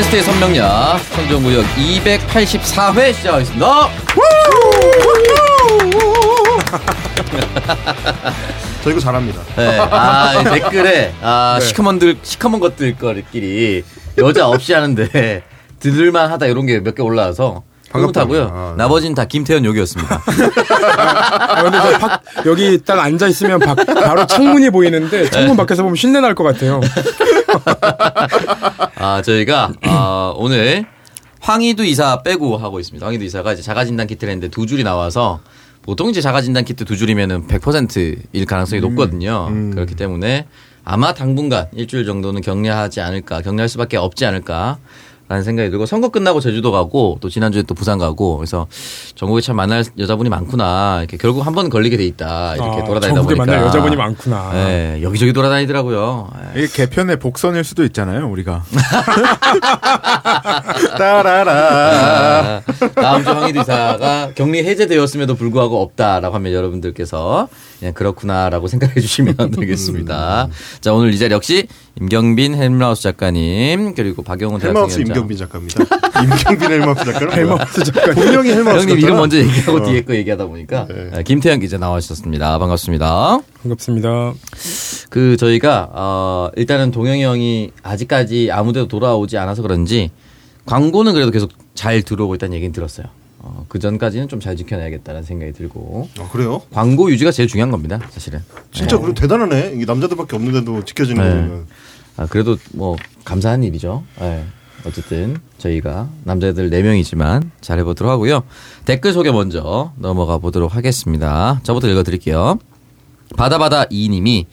팟캐스트의 선명야 선정구역 284회 시작하겠습니다. 저 이거 잘합니다. 네. 아, 댓글에 네. 시커먼 것들끼리 여자 없이 하는데 들을만하다 이런 게 몇 개 올라와서 반갑다고요. 아, 네. 나머지는 다 김태현 여기였습니다. 그런데 아, 여기 딱 앉아 있으면 바로 창문이 보이는데 창문 밖에서 보면 신내 날 것 같아요. 아, 저희가 오늘 황희두 이사 빼고 하고 있습니다. 황희두 이사가 이제 자가진단 키트를 했는데 두 줄이 나와서 보통 이제 자가진단 키트 두 줄이면은 100%일 가능성이 높거든요. 그렇기 때문에 아마 당분간 일주일 정도는 격리하지 않을까, 격리할 수밖에 없지 않을까. 라는 생각이 들고, 선거 끝나고 제주도 가고 또 지난주에 또 부산 가고, 그래서 전국에 참 만날 여자분이 많구나, 이렇게 결국 한 번 걸리게 돼 있다 이렇게 돌아다니다 보니까 만날 여자분이 많구나. 네, 여기저기 돌아다니더라고요. 이게 개편의 복선일 수도 있잖아요 우리가. 따라라. 다음 주 황희두 이사가 격리 해제되었음에도 불구하고 없다라고 하면 여러분들께서 그냥 그렇구나라고 생각해 주시면 되겠습니다. 자, 오늘 이 자리 역시 임경빈 헬마우스 작가님 그리고 박영훈 헬마우스 임경빈 작가입니다. 임경빈 헬마우스 작가. 동영이 헬마우스 작가. 형님 이름 먼저 얘기하고 뒤에 거 얘기하다 보니까 네. 김태현 기자 나와주셨습니다. 반갑습니다. 반갑습니다. 그 저희가 일단은 동영이 형이 아직까지 아무데도 돌아오지 않아서 그런지 광고는 그래도 계속 잘 들어오고 있다는 얘기는 들었어요. 그 전까지는 좀 잘 지켜내야겠다는 생각이 들고. 아, 그래요? 광고 유지가 제일 중요한 겁니다, 사실은. 진짜 그래도 대단하네. 이게 남자들밖에 없는데도 지켜지는 거는. 아, 그래도 뭐 감사한 일이죠. 네. 어쨌든 저희가 남자들 4명이지만 잘해보도록 하고요. 댓글 소개 먼저 넘어가 보도록 하겠습니다. 저부터 읽어드릴게요. 바다바다 2님이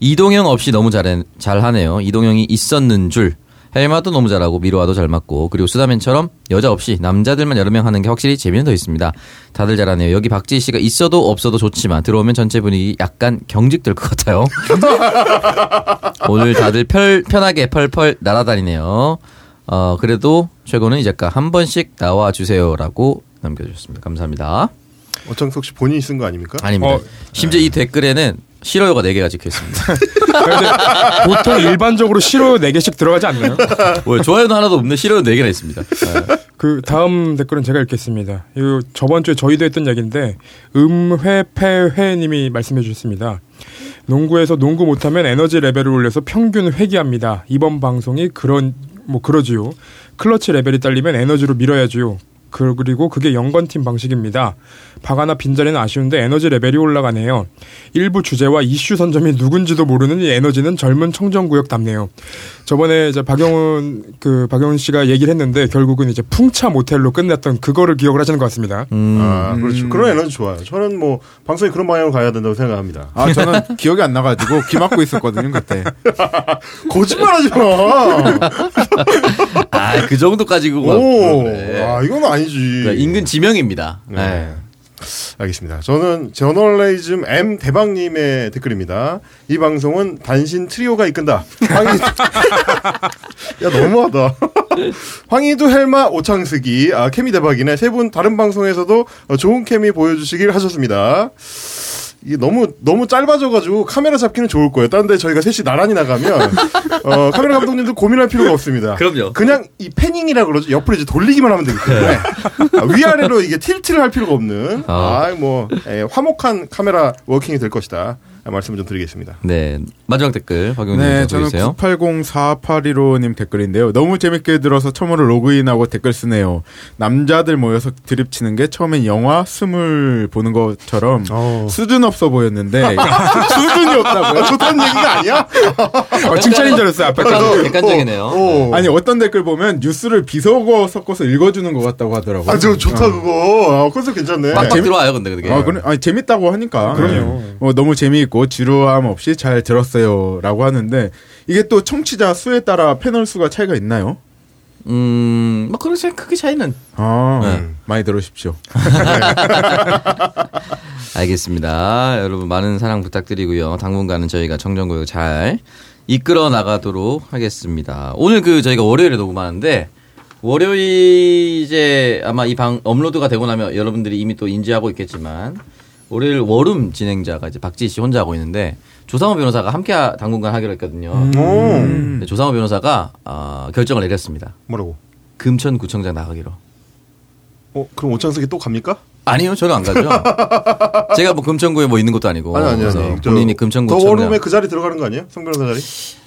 이동형 없이 너무 잘하네요. 이동형이 있었는 줄. 헬마도 너무 잘하고 미로와도 잘 맞고, 그리고 수다맨처럼 여자 없이 남자들만 여러 명 하는 게 확실히 재미는 더 있습니다. 다들 잘하네요. 여기 박지희 씨가 있어도 없어도 좋지만 들어오면 전체 분위기 약간 경직될 것 같아요. 오늘 다들 편하게 펄펄 날아다니네요. 그래도 최고는 이 작가 한 번씩 나와주세요라고 남겨주셨습니다. 감사합니다. 어창석 혹시 본인이 쓴 거 아닙니까? 아닙니다. 심지어 이 댓글에는 싫어요가 4개가 찍혀있습니다. 보통 일반적으로 싫어요 4개씩 들어가지 않나요? 좋아요는 하나도 없는데 싫어요 4개나 있습니다. 네. 그 다음 댓글은 제가 읽겠습니다. 이거 저번 주에 저희도 했던 얘기인데 회님이 말씀해 주셨습니다. 농구에서 농구 못하면 에너지 레벨을 올려서 평균 회귀합니다. 이번 방송이 그러지요. 클러치 레벨이 딸리면 에너지로 밀어야지요. 그리고 그게 연관팀 방식입니다. 박아나 빈자리는 아쉬운데 에너지 레벨이 올라가네요. 일부 주제와 이슈 선점이 누군지도 모르는 이 에너지는 젊은 청정구역답네요. 저번에 이제 박영훈 씨가 얘기를 했는데 결국은 이제 풍차 모텔로 끝났던 그거를 기억을 하시는 것 같습니다. 그렇죠. 그런 에너지 좋아요. 저는 뭐 방송이 그런 방향으로 가야 된다고 생각합니다. 아, 저는 기억이 안 나가지고 귀 막고 있었거든요 그때. 거짓말하지 마. 아, 그 정도까지 그거. 아, 이건 아니. 그러니까 인근 지명입니다. 네. 네. 알겠습니다. 저는 저널레이즘 M 대방님의 댓글입니다. 이 방송은 단신 트리오가 이끈다. 야, 너무하다. 황희두 헬마 오창석이 케미 대박이네. 세 분 다른 방송에서도 좋은 케미 보여주시길 하셨습니다. 이게 너무 짧아져가지고 카메라 잡기는 좋을 거예요. 다른 데 저희가 셋이 나란히 나가면 카메라 감독님도 고민할 필요가 없습니다. 그럼요. 그냥 이 패닝이라 그러죠. 옆으로 이제 돌리기만 하면 되기 때문에 위아래로 이게 틸트를 할 필요가 없는 화목한 카메라 워킹이 될 것이다. 말씀을 좀 드리겠습니다. 네, 마지막 댓글 박용진 님 보여주세요. 저는 98048115님 댓글인데요. 너무 재밌게 들어서 처음으로 로그인하고 댓글 쓰네요. 남자들 모여서 드립치는 게 처음엔 영화 숨을 보는 것처럼 수준 없어 보였는데 수준이 없다고요? 좋다는 얘기가 아니야? 칭찬인 줄 알았어요. 앞에까지 객관적이네요. 아니, 어떤 댓글 보면 뉴스를 비속어 섞어서 읽어주는 것 같다고 하더라고요. 아, 저 좋다 그거. 컨셉 괜찮네. 막 들어와요 근데 그게. 아니, 재밌다고 하니까. 그럼요. 너무 재미있고 지루함 없이 잘 들었어요라고 하는데 이게 또 청취자 수에 따라 패널 수가 차이가 있나요? 뭐 그렇지 크게 차이는. 많이 들으십시오. 알겠습니다. 여러분 많은 사랑 부탁드리고요. 당분간은 저희가 청정구역 잘 이끌어 나가도록 하겠습니다. 오늘 저희가 월요일에 녹음하는데 월요일 이제 아마 이 방 업로드가 되고 나면 여러분들이 이미 또 인지하고 있겠지만. 월요일 워룸 진행자가 이제 박지희 씨 혼자 하고 있는데 조상호 변호사가 함께 당분간 하기로 했거든요. 네, 조상호 변호사가 결정을 내렸습니다. 뭐라고? 금천구청장 나가기로. 그럼 오창석이 또 갑니까? 아니요, 저는 안 가죠. 제가 뭐 금천구에 뭐 있는 것도 아니고. 아니. 본인이 금천구청장. 더 오름에 그 자리 들어가는 거 아니에요? 성 변호사 자리?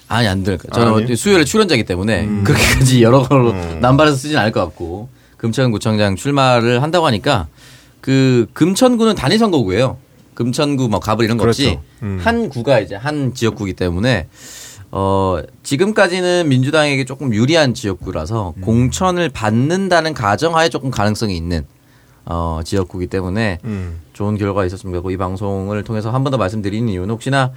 아니, 안 들어요. 저는 수요일에 출연자이기 때문에 그렇게까지 여러 걸로 남발해서 쓰진 않을 것 같고. 금천구청장 출마를 한다고 하니까 그 금천구는 단일 선거구예요. 금천구 뭐 갑을 이런 거 그렇죠. 없이 한 구가 이제 한 지역구이기 때문에 지금까지는 민주당에게 조금 유리한 지역구라서 공천을 받는다는 가정하에 조금 가능성이 있는 지역구이기 때문에 좋은 결과가 있었으면 좋겠고 이 방송을 통해서 한 번 더 말씀드리는 이유는 혹시나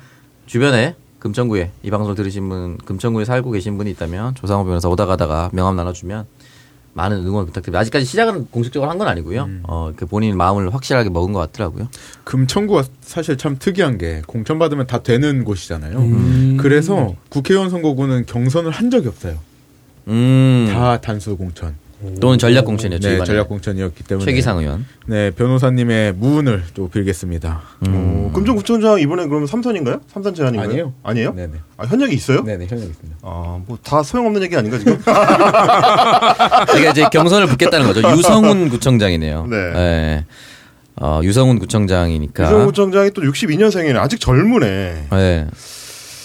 주변에 금천구에 이 방송을 들으신 분 금천구에 살고 계신 분이 있다면 조상호 변호사 오다 가다가 명함 나눠주면 많은 응원 부탁드립니다. 아직까지 시작은 공식적으로 한 건 아니고요. 그 본인 마음을 확실하게 먹은 것 같더라고요. 금천구가 사실 참 특이한 게 공천 받으면 다 되는 곳이잖아요. 그래서 국회의원 선거구는 경선을 한 적이 없어요. 다 단수 공천 또는 전략 공천이었죠. 네, 전략 공천이었기 때문에 최기상 의원. 네, 변호사님의 무운을 또 빌겠습니다. 금천구청장 이번에 그러면 3선인가요? 3선 제안인가요? 아니에요? 네네. 아, 현역이 있어요? 네네, 현역이 있습니다. 아, 뭐 다 소용없는 얘기 아닌가 지금? 그러니까 이제 경선을 붙겠다는 거죠. 유성훈 구청장이네요. 네. 네. 유성훈 구청장이니까. 유성훈 구청장이 또 62년생이네. 아직 젊으네. 네.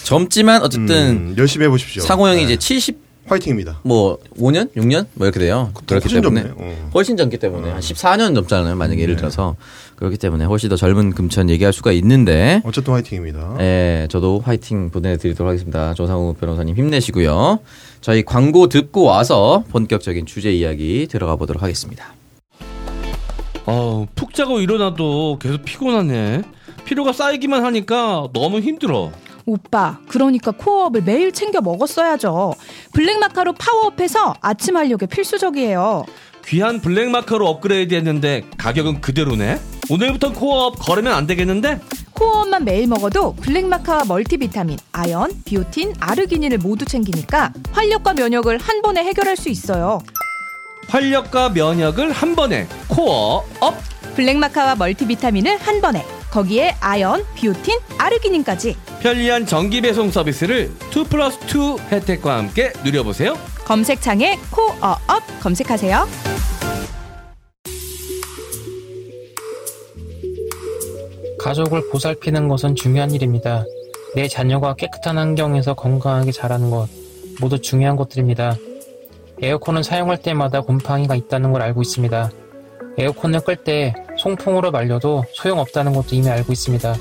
젊지만 어쨌든 열심히 해보십시오. 상호형이 이제 70. 화이팅입니다. 뭐 5년, 6년 뭐 이렇게 돼요. 그렇기 때문에 훨씬 젊기 때문에 한 14년 젊잖아요. 만약에 예를 들어서 그렇기 때문에 훨씬 더 젊은 금천 얘기할 수가 있는데 어쨌든 화이팅입니다. 예, 저도 화이팅 보내드리도록 하겠습니다. 조상우 변호사님 힘내시고요. 저희 광고 듣고 와서 본격적인 주제 이야기 들어가 보도록 하겠습니다. 푹 자고 일어나도 계속 피곤하네. 피로가 쌓이기만 하니까 너무 힘들어. 오빠, 그러니까 코어업을 매일 챙겨 먹었어야죠. 블랙마카로 파워업해서 아침 활력에 필수적이에요. 귀한 블랙마카로 업그레이드했는데 가격은 그대로네? 오늘부터 코어업 걸으면 안 되겠는데? 코어업만 매일 먹어도 블랙마카와 멀티비타민, 아연, 비오틴, 아르기닌을 모두 챙기니까 활력과 면역을 한 번에 해결할 수 있어요. 활력과 면역을 한 번에 코어업! 블랙마카와 멀티비타민을 한 번에! 거기에 아연, 비오틴, 아르기닌까지 편리한 전기배송 서비스를 2+2 혜택과 함께 누려보세요. 검색창에 코어업 검색하세요. 가족을 보살피는 것은 중요한 일입니다. 내 자녀가 깨끗한 환경에서 건강하게 자라는 것 모두 중요한 것들입니다. 에어컨은 사용할 때마다 곰팡이가 있다는 걸 알고 있습니다. 에어컨을 끌 때 송풍으로 말려도 소용없다는 것도 이미 알고 있습니다.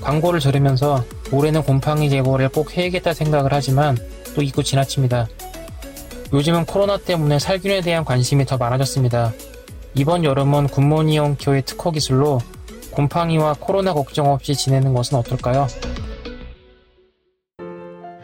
광고를 들으면서 올해는 곰팡이 제거를 꼭 해야겠다 생각을 하지만 또 잊고 지나칩니다. 요즘은 코로나 때문에 살균에 대한 관심이 더 많아졌습니다. 이번 여름은 굿모닝 케어의 특허 기술로 곰팡이와 코로나 걱정 없이 지내는 것은 어떨까요?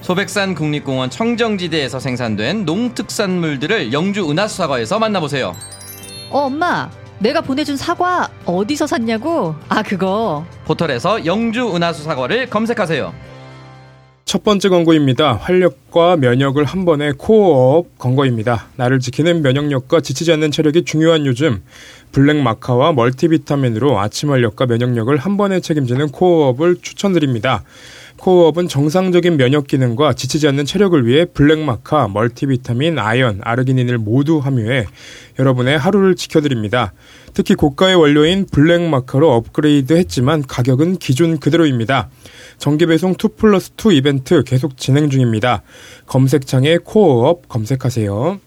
소백산 국립공원 청정지대에서 생산된 농특산물들을 영주 은하수 사과에서 만나보세요. 엄마, 내가 보내준 사과 어디서 샀냐고? 아, 그거 포털에서 영주 은하수 사과를 검색하세요. 첫 번째 광고입니다. 활력과 면역을 한 번에 코어업 광고입니다. 나를 지키는 면역력과 지치지 않는 체력이 중요한 요즘, 블랙마카와 멀티비타민으로 아침 활력과 면역력을 한 번에 책임지는 코어업을 추천드립니다. 코어업은 정상적인 면역 기능과 지치지 않는 체력을 위해 블랙마카, 멀티비타민, 아연, 아르기닌을 모두 함유해 여러분의 하루를 지켜드립니다. 특히 고가의 원료인 블랙마카로 업그레이드했지만 가격은 기존 그대로입니다. 정기배송 2+2 이벤트 계속 진행 중입니다. 검색창에 코어업 검색하세요.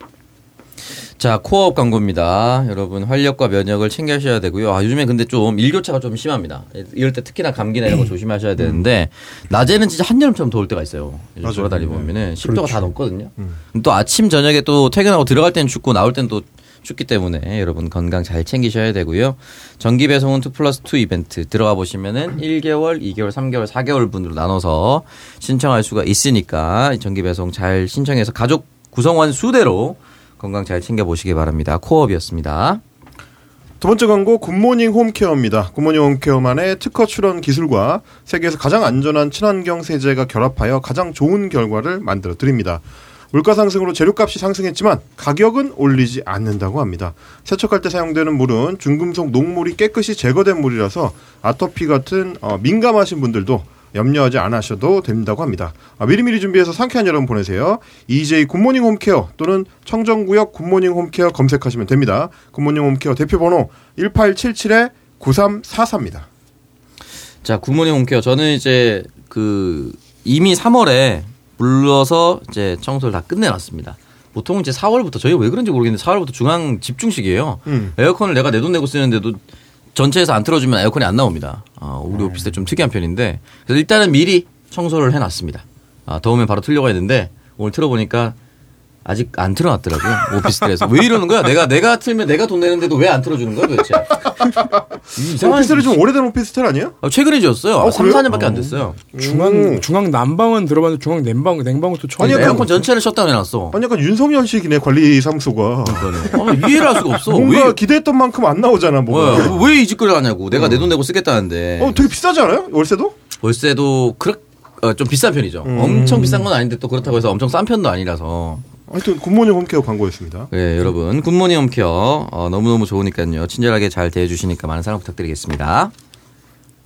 자, 코어업 광고입니다. 여러분 활력과 면역을 챙겨셔야 되고요. 아, 요즘에 근데 좀 일교차가 좀 심합니다. 이럴 때 특히나 감기나 이런 거 조심하셔야 되는데 낮에는 진짜 한여름처럼 더울 때가 있어요. 요즘 돌아다니 보면은 10도가 그렇죠. 다 넘거든요. 또 아침 저녁에 또 퇴근하고 들어갈 때는 춥고 나올 때는 또 춥기 때문에 여러분 건강 잘 챙기셔야 되고요. 전기 배송은 2+2 이벤트 들어가 보시면은 1개월, 2개월, 3개월, 4개월 분으로 나눠서 신청할 수가 있으니까 전기 배송 잘 신청해서 가족 구성원 수대로 건강 잘 챙겨보시기 바랍니다. 코업이었습니다. 두 번째 광고 굿모닝 홈케어입니다. 굿모닝 홈케어만의 특허 출원 기술과 세계에서 가장 안전한 친환경 세제가 결합하여 가장 좋은 결과를 만들어 드립니다. 물가 상승으로 재료값이 상승했지만 가격은 올리지 않는다고 합니다. 세척할 때 사용되는 물은 중금속 녹물이 깨끗이 제거된 물이라서 아토피 같은 민감하신 분들도 염려하지 않으셔도 된다고 합니다. 미리미리 준비해서 상쾌한 여름 보내세요. EJ 굿모닝 홈케어 또는 청정구역 굿모닝 홈케어 검색하시면 됩니다. 굿모닝 홈케어 대표번호 1877-9344입니다. 자, 굿모닝 홈케어 저는 이제 이미 3월에 불러서 이제 청소를 다 끝내놨습니다. 보통 이제 4월부터 저희가 왜 그런지 모르겠는데 4월부터 중앙 집중식이에요. 에어컨을 내가 내 돈 내고 쓰는데도 전체에서 안 틀어주면 에어컨이 안 나옵니다. 우리 오피스텔 좀 특이한 편인데 그래서 일단은 미리 청소를 해놨습니다. 더우면 바로 틀려고 했는데 오늘 틀어보니까 아직 안 틀어놨더라고요. 오피스텔에서. 왜 이러는 거야? 내가 틀면 내가 돈 내는데도 왜 안 틀어주는 거야 도대체? 오피스텔이 좀 오래된 오피스텔 아니에요? 최근에 지었어요. 3-4년밖에 안 됐어요. 중앙 난방은 들어봤는데 중앙 냉방도 처음이에요. 아니, 에어컨 전체를 셧다운 해놨어. 아니 약간 윤석열식이네 관리사무소가. 그러니까 이해를 할 수가 없어. 뭔가 왜? 기대했던 만큼 안 나오잖아. 왜 이 짓거리를 하냐고. 내가 내 돈 내고 쓰겠다는데. 되게 비싸지 않아요? 월세도? 월세도 좀 비싼 편이죠. 엄청 비싼 건 아닌데 또 그렇다고 해서 엄청 싼 편도 아니라서. 하여튼 굿모닝 홈케어 광고였습니다. 네, 여러분 굿모닝 홈케어 너무너무 좋으니까요. 친절하게 잘 대해주시니까 많은 사랑 부탁드리겠습니다.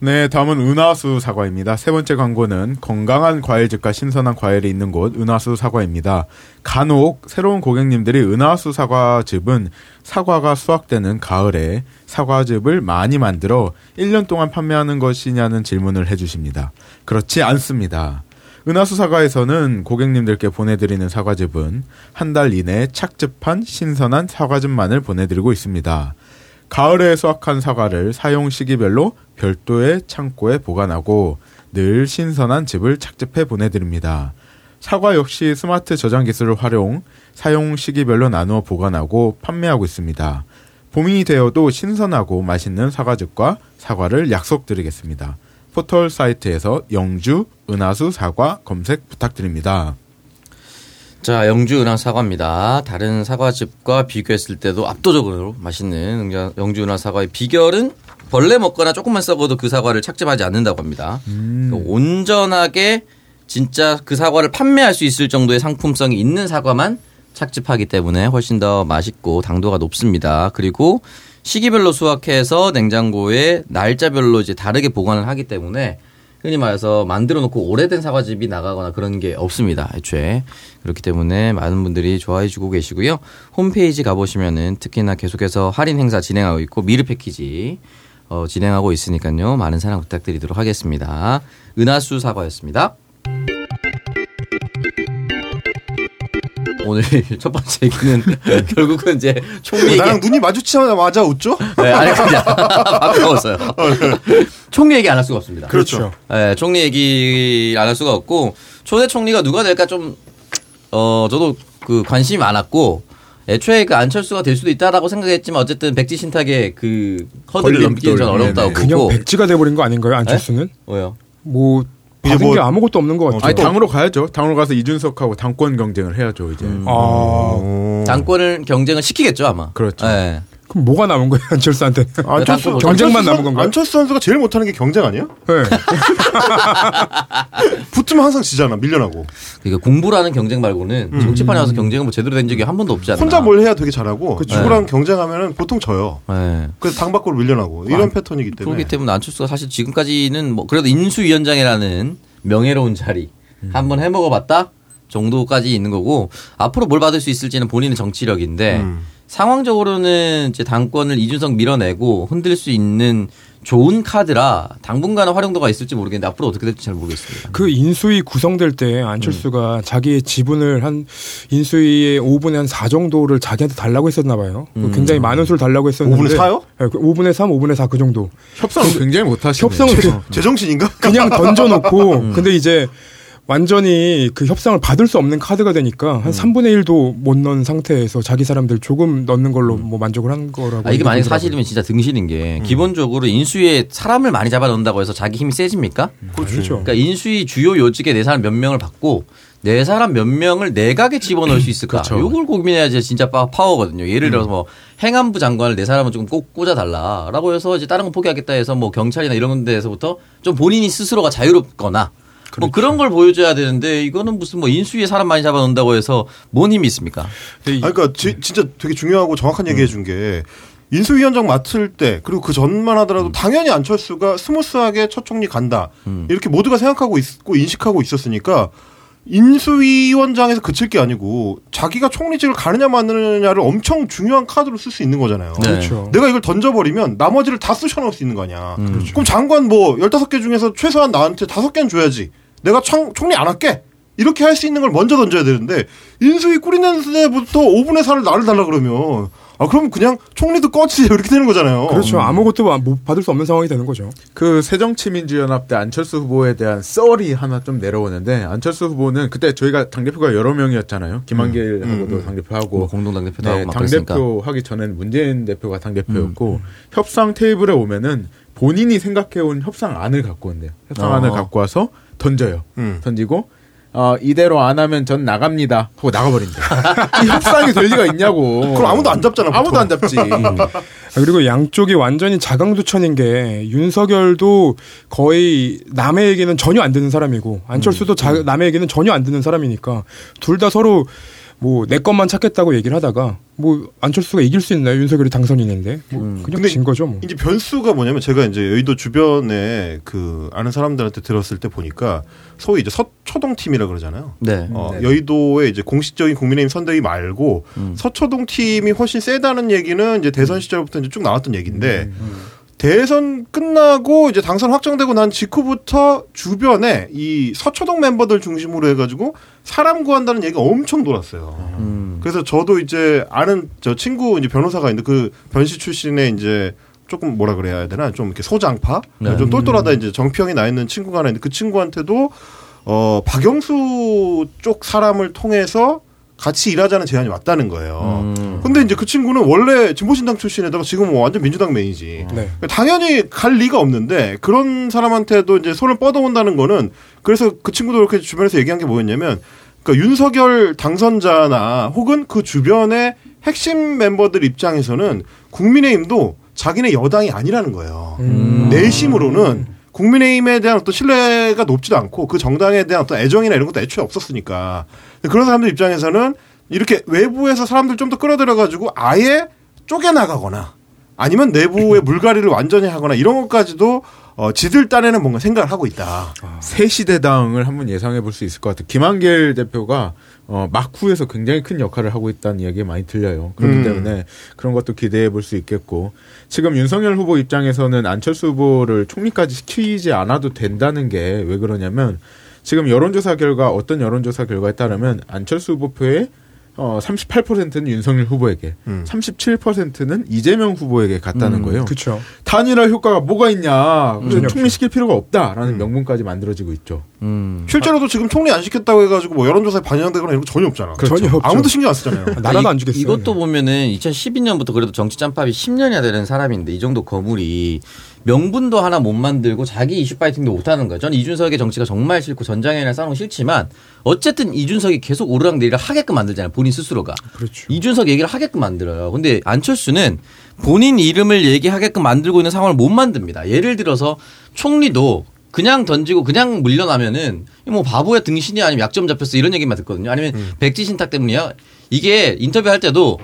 네, 다음은 은하수 사과입니다. 세 번째 광고는 건강한 과일즙과 신선한 과일이 있는 곳 은하수 사과입니다. 간혹 새로운 고객님들이 은하수 사과즙은 사과가 수확되는 가을에 사과즙을 많이 만들어 1년 동안 판매하는 것이냐는 질문을 해주십니다. 그렇지 않습니다. 은하수 사과에서는 고객님들께 보내드리는 사과즙은 한 달 이내에 착즙한 신선한 사과즙만을 보내드리고 있습니다. 가을에 수확한 사과를 사용 시기별로 별도의 창고에 보관하고 늘 신선한 즙을 착즙해 보내드립니다. 사과 역시 스마트 저장 기술을 활용, 사용 시기별로 나누어 보관하고 판매하고 있습니다. 봄이 되어도 신선하고 맛있는 사과즙과 사과를 약속드리겠습니다. 포털 사이트에서 영주 은하수 사과 검색 부탁드립니다. 자, 영주 은하수 사과입니다. 다른 사과즙과 비교했을 때도 압도적으로 맛있는 영주 은하수 사과의 비결은 벌레 먹거나 조금만 썩어도 그 사과를 착즙하지 않는다고 합니다. 온전하게 진짜 그 사과를 판매할 수 있을 정도의 상품성이 있는 사과만 착즙하기 때문에 훨씬 더 맛있고 당도가 높습니다. 그리고 시기별로 수확해서 냉장고에 날짜별로 이제 다르게 보관을 하기 때문에 흔히 말해서 만들어 놓고 오래된 사과즙이 나가거나 그런 게 없습니다. 애초에. 그렇기 때문에 많은 분들이 좋아해 주고 계시고요. 홈페이지 가보시면은 특히나 계속해서 할인 행사 진행하고 있고 미르 패키지 진행하고 있으니까요. 많은 사랑 부탁드리도록 하겠습니다. 은하수 사과였습니다. 오늘 첫 번째 얘기는 결국은 이제 총리 나랑 눈이 마주치자마자 웃죠? 네, 아니 그냥 바꿔봤어요. 네. 총리 얘기 안 할 수가 없습니다. 그렇죠. 네, 총리 얘기 안 할 수가 없고 초대 총리가 누가 될까 좀 저도 관심이 많았고 애초에 안철수가 될 수도 있다라고 생각했지만 어쨌든 백지 신탁의 허들 넘기는 전 어렵다고 보고 그냥 백지가 돼버린 거 아닌가요? 안철수는? 네? 왜요? 받은 게 아무것도 없는 것 같아요. 당으로 가야죠. 당으로 가서 이준석하고 당권 경쟁을 해야죠. 이제 당권을 경쟁을 시키겠죠 아마. 그렇죠. 네. 그럼 뭐가 남은 거예요 안철수한테? 안철수 경쟁만 남은 건가요? 안철수 선수가 제일 못하는 게 경쟁 아니에요? 네. 붙으면 항상 지잖아 밀려나고. 그러니까 공부라는 경쟁 말고는 정치판에 와서 경쟁은 뭐 제대로 된 적이 한 번도 없지 않나. 혼자 뭘 해야 되게 잘하고 누구랑 네. 경쟁하면은 보통 져요. 네. 그래서 당 밖으로 밀려나고 이런 패턴이기 때문에. 그렇기 때문에 안철수가 사실 지금까지는 뭐 그래도 인수위원장이라는 명예로운 자리 한번 해먹어봤다 정도까지 있는 거고 앞으로 뭘 받을 수 있을지는 본인의 정치력인데. 상황적으로는 이제 당권을 이준석 밀어내고 흔들 수 있는 좋은 카드라 당분간은 활용도가 있을지 모르겠는데 앞으로 어떻게 될지 잘 모르겠습니다. 그 인수위 구성될 때 안철수가 자기의 지분을 한 인수위의 5분의 한 4 정도를 자기한테 달라고 했었나 봐요. 굉장히 많은 수를 달라고 했었는데 5분의 4요? 네, 5분의 3, 5분의 4 그 정도. 협상을 굉장히 못하시네. 협상을 제정신인가? 그냥 던져놓고 근데 이제 완전히 그 협상을 받을 수 없는 카드가 되니까 한 3분의 1도 못 넣은 상태에서 자기 사람들 조금 넣는 걸로 뭐 만족을 한 거라고. 아, 이게 만약에 사실이면 진짜 등신인 게 기본적으로 인수위에 사람을 많이 잡아 넣는다고 해서 자기 힘이 세집니까? 그렇죠. 그러니까 인수위 주요 요직에 내 사람 몇 명을 받고 네 사람 몇 명을 내각에 집어넣을 수 있을까? 그렇죠. 이걸 고민해야지 진짜 파워거든요. 예를 들어서 뭐 행안부 장관을 네 사람은 좀 꼭 꽂아달라라고 해서 이제 다른 거 포기하겠다 해서 뭐 경찰이나 이런 데서부터 좀 본인이 스스로가 자유롭거나 그렇죠. 뭐 그런 걸 보여줘야 되는데 이거는 무슨 뭐 인수위에 사람 많이 잡아놓는다고 해서 뭔 힘이 있습니까? 그러니까 진짜 되게 중요하고 정확한 얘기해 준 게 인수위원장 맡을 때 그리고 그 전만 하더라도 당연히 안철수가 스무스하게 첫 총리 간다. 이렇게 모두가 생각하고 있고 인식하고 있었으니까 인수위원장에서 그칠 게 아니고 자기가 총리직을 가느냐 마느냐를 엄청 중요한 카드로 쓸 수 있는 거잖아요. 네. 그렇죠. 내가 이걸 던져버리면 나머지를 다 쑤셔넣을 수 있는 거 아니야. 그렇죠. 그럼 장관 뭐 15개 중에서 최소한 나한테 5개는 줘야지. 내가 총리 안 할게. 이렇게 할 수 있는 걸 먼저 던져야 되는데 인수위 꾸리는 데부터 5분의 4를 나를 달라 그러면 아 그럼 그냥 총리도 꺼지세요 이렇게 되는 거잖아요. 그렇죠. 아무것도 못 받을 수 없는 상황이 되는 거죠. 그 새정치민주연합 때 안철수 후보에 대한 썰이 하나 좀 내려오는데 안철수 후보는 그때 저희가 당대표가 여러 명이었잖아요. 김한길 하고도 당대표하고 뭐 공동당대표도 하고 네, 당대표 하기 전엔 문재인 대표가 당대표였고 협상 테이블에 오면은 본인이 생각해온 협상안을 갖고 온대요. 협상안을 갖고 와서 던져요. 던지고 이대로 안 하면 전 나갑니다. 하고 나가버린다. 이 협상이 될 리가 있냐고. 그럼 아무도 안 잡잖아. 보통. 아무도 안 잡지. 그리고 양쪽이 완전히 자강두천인 게 윤석열도 거의 남의 얘기는 전혀 안 듣는 사람이고 안철수도 남의 얘기는 전혀 안 듣는 사람이니까 둘 다 서로 뭐 내 것만 찾겠다고 얘기를 하다가 뭐 안철수가 이길 수 있나요? 윤석열이 당선인인데 뭐 그냥 진 거죠. 뭐. 이제 변수가 뭐냐면 제가 이제 여의도 주변에 그 아는 사람들한테 들었을 때 보니까 소위 이제 서초동 팀이라 그러잖아요. 네. 여의도에 이제 공식적인 국민의힘 선대위 말고 서초동 팀이 훨씬 세다는 얘기는 이제 대선 시절부터 이제 쭉 나왔던 얘기인데 대선 끝나고 이제 당선 확정되고 난 직후부터 주변에 이 서초동 멤버들 중심으로 해가지고 사람 구한다는 얘기가 엄청 돌았어요. 그래서 저도 이제 아는 저 친구 이제 변호사가 있는데 그 변시 출신의 이제 조금 뭐라 그래야 되나 좀 이렇게 소장파 네. 좀 똘똘하다 이제 정평이 나 있는 친구가 하나 있는데 그 친구한테도 박영수 쪽 사람을 통해서 같이 일하자는 제안이 왔다는 거예요. 근데 이제 그 친구는 원래 진보신당 출신에다가 지금 뭐 완전 민주당 메인이지. 네. 당연히 갈 리가 없는데 그런 사람한테도 이제 손을 뻗어온다는 거는 그래서 그 친구도 이렇게 주변에서 얘기한 게 뭐였냐면 그러니까 윤석열 당선자나 혹은 그 주변의 핵심 멤버들 입장에서는 국민의힘도 자기네 여당이 아니라는 거예요. 내심으로는 국민의힘에 대한 어떤 신뢰가 높지도 않고 그 정당에 대한 어떤 애정이나 이런 것도 애초에 없었으니까 그런 사람들 입장에서는 이렇게 외부에서 사람들 좀 더 끌어들여가지고 아예 쪼개나가거나 아니면 내부의 물갈이를 완전히 하거나 이런 것까지도 지들 딴에는 뭔가 생각을 하고 있다. 새 시대당을 한번 예상해 볼 수 있을 것 같아요. 김한길 대표가 막후에서 굉장히 큰 역할을 하고 있다는 이야기 많이 들려요. 그렇기 때문에 그런 것도 기대해 볼 수 있겠고 지금 윤석열 후보 입장에서는 안철수 후보를 총리까지 시키지 않아도 된다는 게 왜 그러냐면 지금 여론조사 결과 어떤 여론조사 결과에 따르면 안철수 후보표의 38%는 윤석열 후보에게 37%는 이재명 후보에게 갔다는 거예요. 그쵸. 단일화 효과가 뭐가 있냐. 총리 시킬 필요가 없다라는 명분까지 만들어지고 있죠. 실제로도 지금 총리 안 시켰다고 해가지고 뭐 여론조사에 반영되거나 이런 거 전혀 없잖아. 그렇죠. 전혀 없죠. 아무도 신경 안 쓰잖아요. 나라도 안 주겠어요. 이것도 그냥. 보면은 2012년부터 그래도 정치 짬밥이 10년이나 되는 사람인데 이 정도 거물이 명분도 하나 못 만들고 자기 이슈 파이팅도 못하는 거예요. 저는 이준석의 정치가 정말 싫고 전장현이랑 싸우는 건 싫지만 어쨌든 이준석이 계속 오르락내리락 하게끔 만들잖아요. 본인 스스로가. 그렇죠. 이준석 얘기를 하게끔 만들어요. 근데 안철수는 본인 이름을 얘기하게끔 만들고 있는 상황을 못 만듭니다. 예를 들어서 총리도 그냥 던지고 그냥 물려나면은 뭐 바보야 등신이 아니면 약점 잡혔어 이런 얘기만 듣거든요. 아니면 백지신탁 때문이야. 이게 인터뷰할 때도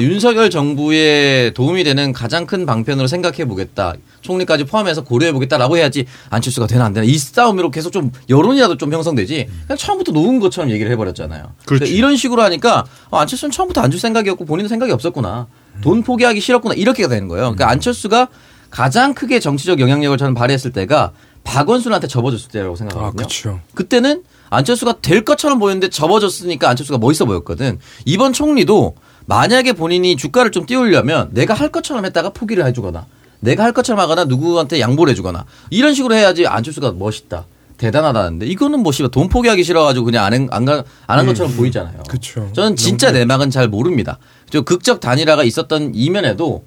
윤석열 정부에 도움이 되는 가장 큰 방편으로 생각해보겠다. 총리까지 포함해서 고려해보겠다라고 해야지 안철수가 되나 안 되나. 이 싸움으로 계속 좀 여론이라도 좀 형성되지. 그냥 처음부터 놓은 것처럼 얘기를 해버렸잖아요. 그러니까 이런 식으로 하니까 안철수는 처음부터 안 줄 생각이었고 본인도 생각이 없었구나. 돈 포기하기 싫었구나. 이렇게 되는 거예요. 그러니까 안철수가 가장 크게 정치적 영향력을 저는 발휘했을 때가 박원순한테 접어줬을 때라고 생각하거든요. 그렇죠. 그때는 안철수가 될 것처럼 보였는데 접어줬으니까 안철수가 멋있어 보였거든. 이번 총리도 만약에 본인이 주가를 좀 띄우려면 내가 할 것처럼 했다가 포기를 해주거나 내가 할 것처럼 하거나 누구한테 양보를 해주거나 이런 식으로 해야지 안철수가 멋있다. 대단하다는데 이거는 뭐 돈 포기하기 싫어가지고 그냥 안 한 것처럼 보이잖아요. 그쵸. 저는 진짜 내막은 잘 모릅니다. 저 극적 단일화가 있었던 이면에도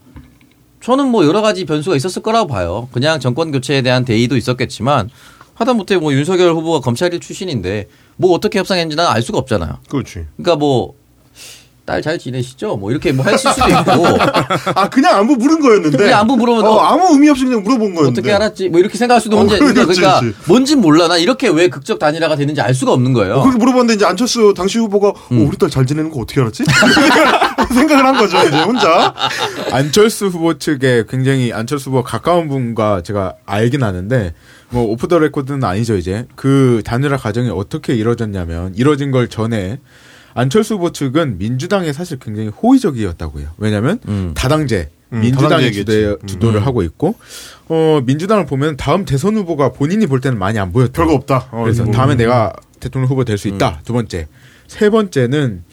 저는 뭐 여러 가지 변수가 있었을 거라고 봐요. 그냥 정권 교체에 대한 대의도 있었겠지만 하다못해 뭐 윤석열 후보가 검찰일 출신인데 뭐 어떻게 협상했는지 난 알 수가 없잖아요. 그렇지. 그러니까 뭐 딸 잘 지내시죠? 뭐 이렇게 뭐 했을 수도 있고. 아 그냥 안부 물은 거였는데. 그냥 안부 물어보면 아무 의미 없이 그냥 물어본 거였는데. 어떻게 알았지? 뭐 이렇게 생각할 수도 언제 있는데 그러니까 뭔진 몰라. 나 이렇게 왜 극적 단일화가 되는지 알 수가 없는 거예요. 그렇게 물어봤는데 이제 안철수 당시 후보가 우리 딸 잘 지내는 거 어떻게 알았지? 생각을 한 거죠 이제 혼자. 안철수 후보 측에 굉장히 안철수 후보가 가까운 분과 제가 알긴 아는데. 뭐 오프 더 레코드는 아니죠 이제. 그 단일화 과정이 어떻게 이뤄졌냐면 이뤄진 걸 전에 안철수 후보 측은 민주당에 사실 굉장히 호의적이었다고요. 왜냐하면 다당제 민주당이 주도를 하고 있고 민주당을 보면 다음 대선 후보가 본인이 볼 때는 많이 안 보였다. 별거 없다. 그래서 다음에 내가 대통령 후보 될 수 있다. 두 번째, 세 번째는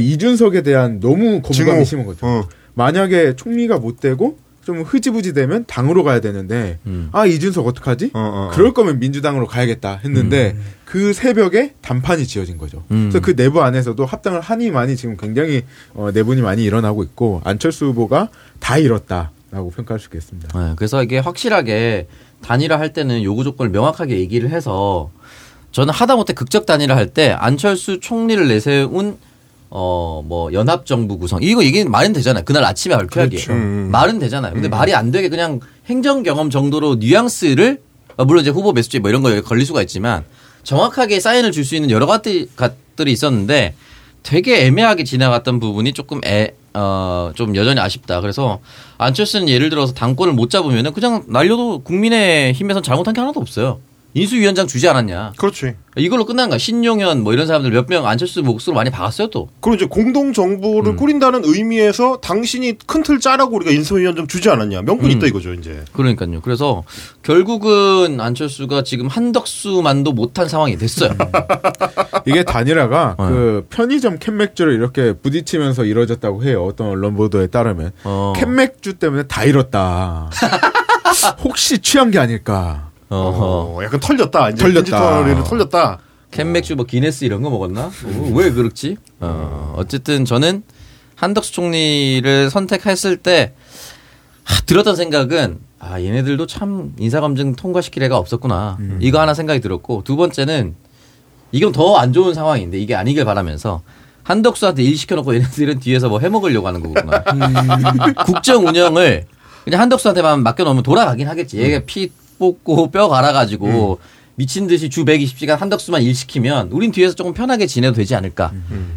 이준석에 대한 너무 거부감이 심한 거죠. 만약에 총리가 못 되고 좀 흐지부지 되면 당으로 가야 되는데 아 이준석 어떡하지? 그럴 거면 민주당으로 가야겠다 했는데 그 새벽에 단판이 지어진 거죠. 그래서 그 내부 안에서도 합당을 하니 많이 지금 굉장히 내분이 많이 일어나고 있고 안철수 후보가 다 잃었다라고 평가할 수 있겠습니다. 네, 그래서 이게 확실하게 단일화 할 때는 요구 조건을 명확하게 얘기를 해서 저는 하다못해 극적 단일화 할 때 안철수 총리를 내세운 뭐 연합 정부 구성 이거 얘기는 말은 되잖아요. 그날 아침에 발표하기에 그렇죠. 말은 되잖아요. 근데 말이 안 되게 그냥 행정 경험 정도로 뉘앙스를 물론 이제 후보 매수제 뭐 이런 거에 걸릴 수가 있지만 정확하게 사인을 줄 수 있는 여러 것들이 있었는데 되게 애매하게 지나갔던 부분이 조금 좀 여전히 아쉽다. 그래서 안철수는 예를 들어서 당권을 못 잡으면은 그냥 날려도 국민의힘에선 잘못한 게 하나도 없어요. 인수위원장 주지 않았냐. 그렇지. 이걸로 끝난 거야. 신용현 뭐 이런 사람들 몇 명 안철수 목소리로 많이 박았어요 또. 그리고 이제 공동정부를 꾸린다는 의미에서 당신이 큰 틀 짜라고 우리가 인수위원장 주지 않았냐. 명분이 있다 이거죠 이제. 그러니까요. 그래서 결국은 안철수가 지금 한덕수만도 못한 상황이 됐어요. 이게 단일화가 그 편의점 캔맥주를 이렇게 부딪히면서 이루어졌다고 해요. 어떤 언론 보도에 따르면. 캔맥주 때문에 다 잃었다. 혹시 취한 게 아닐까. 약간 털렸다. 이제 털렸다. 캔맥주 뭐 기네스 이런 거 먹었나? 왜 그렇지? 어쨌든 저는 한덕수 총리를 선택했을 때 들었던 생각은 아 얘네들도 참 인사검증 통과시킬 애가 없었구나. 이거 하나 생각이 들었고 두 번째는 이건 더 안 좋은 상황인데 이게 아니길 바라면서 한덕수한테 일 시켜놓고 얘네들은 뒤에서 뭐 해먹으려고 하는 거구나. 국정 운영을 그냥 한덕수한테만 맡겨놓으면 돌아가긴 하겠지. 얘가 피 뽑고 뼈 갈아가지고 미친 듯이 주 120시간 한덕수만 일 시키면 우린 뒤에서 조금 편하게 지내도 되지 않을까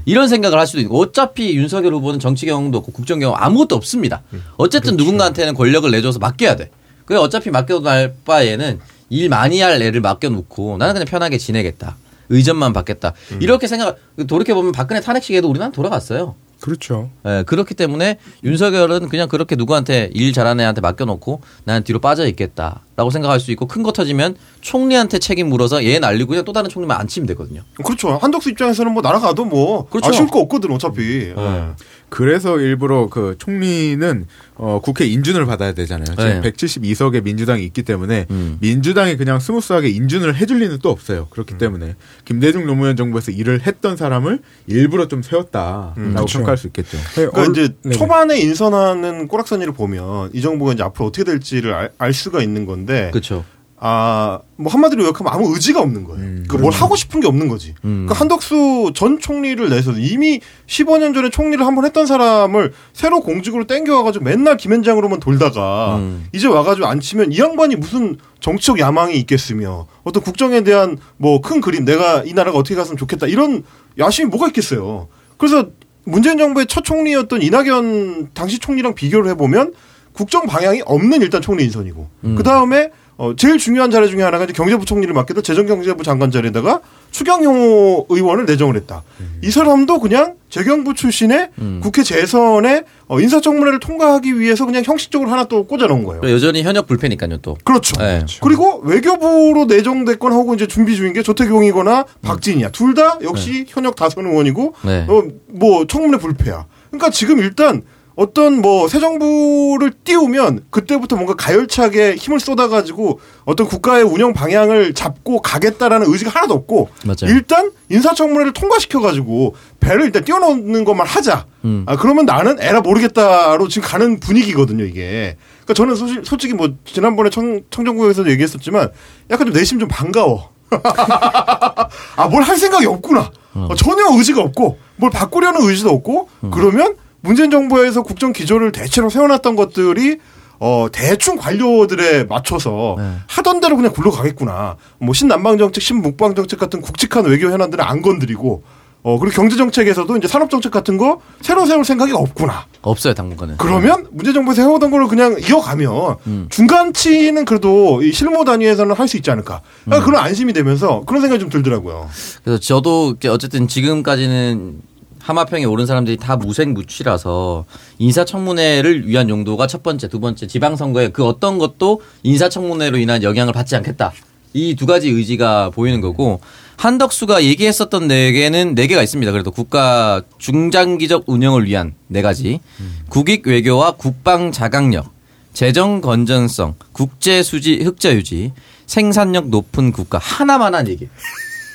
이런 생각을 할 수도 있고 어차피 윤석열 후보는 정치 경험도 없고 국정 경험 아무것도 없습니다. 어쨌든 그렇죠. 누군가한테는 권력을 내줘서 맡겨야 돼. 그래 어차피 맡겨놓을 바에는 일 많이 할 애를 맡겨놓고 나는 그냥 편하게 지내겠다. 의전만 받겠다. 이렇게 생각 돌이켜보면 박근혜 탄핵시기에도 우리는 돌아갔어요. 그렇죠. 네, 그렇기 때문에 윤석열은 그냥 그렇게 누구한테 일 잘하는 애한테 맡겨놓고 나는 뒤로 빠져 있겠다라고 생각할 수 있고 큰 거 터지면 총리한테 책임 물어서 얘 날리고 그냥 또 다른 총리만 안 치면 되거든요. 그렇죠. 한덕수 입장에서는 뭐 날아가도 뭐 그렇죠. 아쉬울 거 없거든 어차피. 네. 그래서 일부러 그 총리는 국회 인준을 받아야 되잖아요. 지금 172석의 민주당이 있기 때문에 민주당이 그냥 스무스하게 인준을 해줄 리는 또 없어요. 그렇기 때문에 김대중 노무현 정부에서 일을 했던 사람을 일부러 좀 세웠다라고 평가할 수 있겠죠. 그러니까 이제 네네. 초반에 인선하는 꼬락서니를 보면 이 정부가 이제 앞으로 어떻게 될지를 알 수가 있는 건데. 그렇죠. 아, 뭐 한마디로 요약하면 아무 의지가 없는 거예요. 뭘 하고 싶은 게 없는 거지. 그러니까 한덕수 전 총리를 내서 이미 15년 전에 총리를 한번 했던 사람을 새로 공직으로 땡겨와가지고 맨날 김현장으로만 돌다가 이제 와가지고 앉히면 이 양반이 무슨 정치적 야망이 있겠으며 어떤 국정에 대한 뭐 큰 그림 내가 이 나라가 어떻게 갔으면 좋겠다 이런 야심이 뭐가 있겠어요. 그래서 문재인 정부의 첫 총리였던 이낙연 당시 총리랑 비교를 해보면 국정 방향이 없는 일단 총리 인선이고 그 다음에 제일 중요한 자리 중에 하나가 이제 경제부총리를 맡기던 재정경제부 장관 자리에다가 추경호 의원을 내정을 했다. 이 사람도 그냥 재경부 출신의 국회 재선에 인사청문회를 통과하기 위해서 그냥 형식적으로 하나 또 꽂아놓은 거예요. 여전히 현역 불패니까요 또. 그렇죠. 네. 그렇죠. 그리고 외교부로 내정됐건 하고 이제 준비 중인 게 조태경이거나 박진희야. 둘 다 역시 현역 다선 의원이고 뭐 청문회 불패야. 그러니까 지금 일단 어떤 뭐 새 정부를 띄우면 그때부터 뭔가 가열차게 힘을 쏟아가지고 어떤 국가의 운영 방향을 잡고 가겠다라는 의지가 하나도 없고 맞아요. 일단 인사청문회를 통과시켜가지고 배를 일단 띄워놓는 것만 하자. 아 그러면 나는 에라 모르겠다로 지금 가는 분위기거든요 이게. 그러니까 저는 솔직히 뭐 지난번에 청정구역에서도 얘기했었지만 약간 좀 내심 좀 반가워. 아 뭘 할 생각이 없구나. 전혀 의지가 없고 뭘 바꾸려는 의지도 없고 그러면. 문재인 정부에서 국정 기조를 대체로 세워놨던 것들이 대충 관료들에 맞춰서 네. 하던 대로 그냥 굴러가겠구나. 뭐 신남방 정책, 신북방 정책 같은 굵직한 외교 현안들은 안 건드리고 그리고 경제 정책에서도 이제 산업 정책 같은 거 새로 세울 생각이 없구나. 없어요 당분간은. 그러면 문재인 정부에서 해오던 걸 그냥 이어가면 중간치는 그래도 이 실무 단위에서는 할 수 있지 않을까. 그러니까 그런 안심이 되면서 그런 생각이 좀 들더라고요. 그래서 저도 어쨌든 지금까지는. 하마평에 오른 사람들이 다 무색무취라서 인사청문회를 위한 용도가 첫 번째, 두 번째 지방선거에 그 어떤 것도 인사청문회로 인한 영향을 받지 않겠다. 이 두 가지 의지가 보이는 거고 한덕수가 얘기했었던 네 개가 있습니다. 그래도 국가 중장기적 운영을 위한 네 가지. 국익 외교와 국방 자강력, 재정 건전성, 국제 수지 흑자 유지, 생산력 높은 국가 하나만 한 얘기.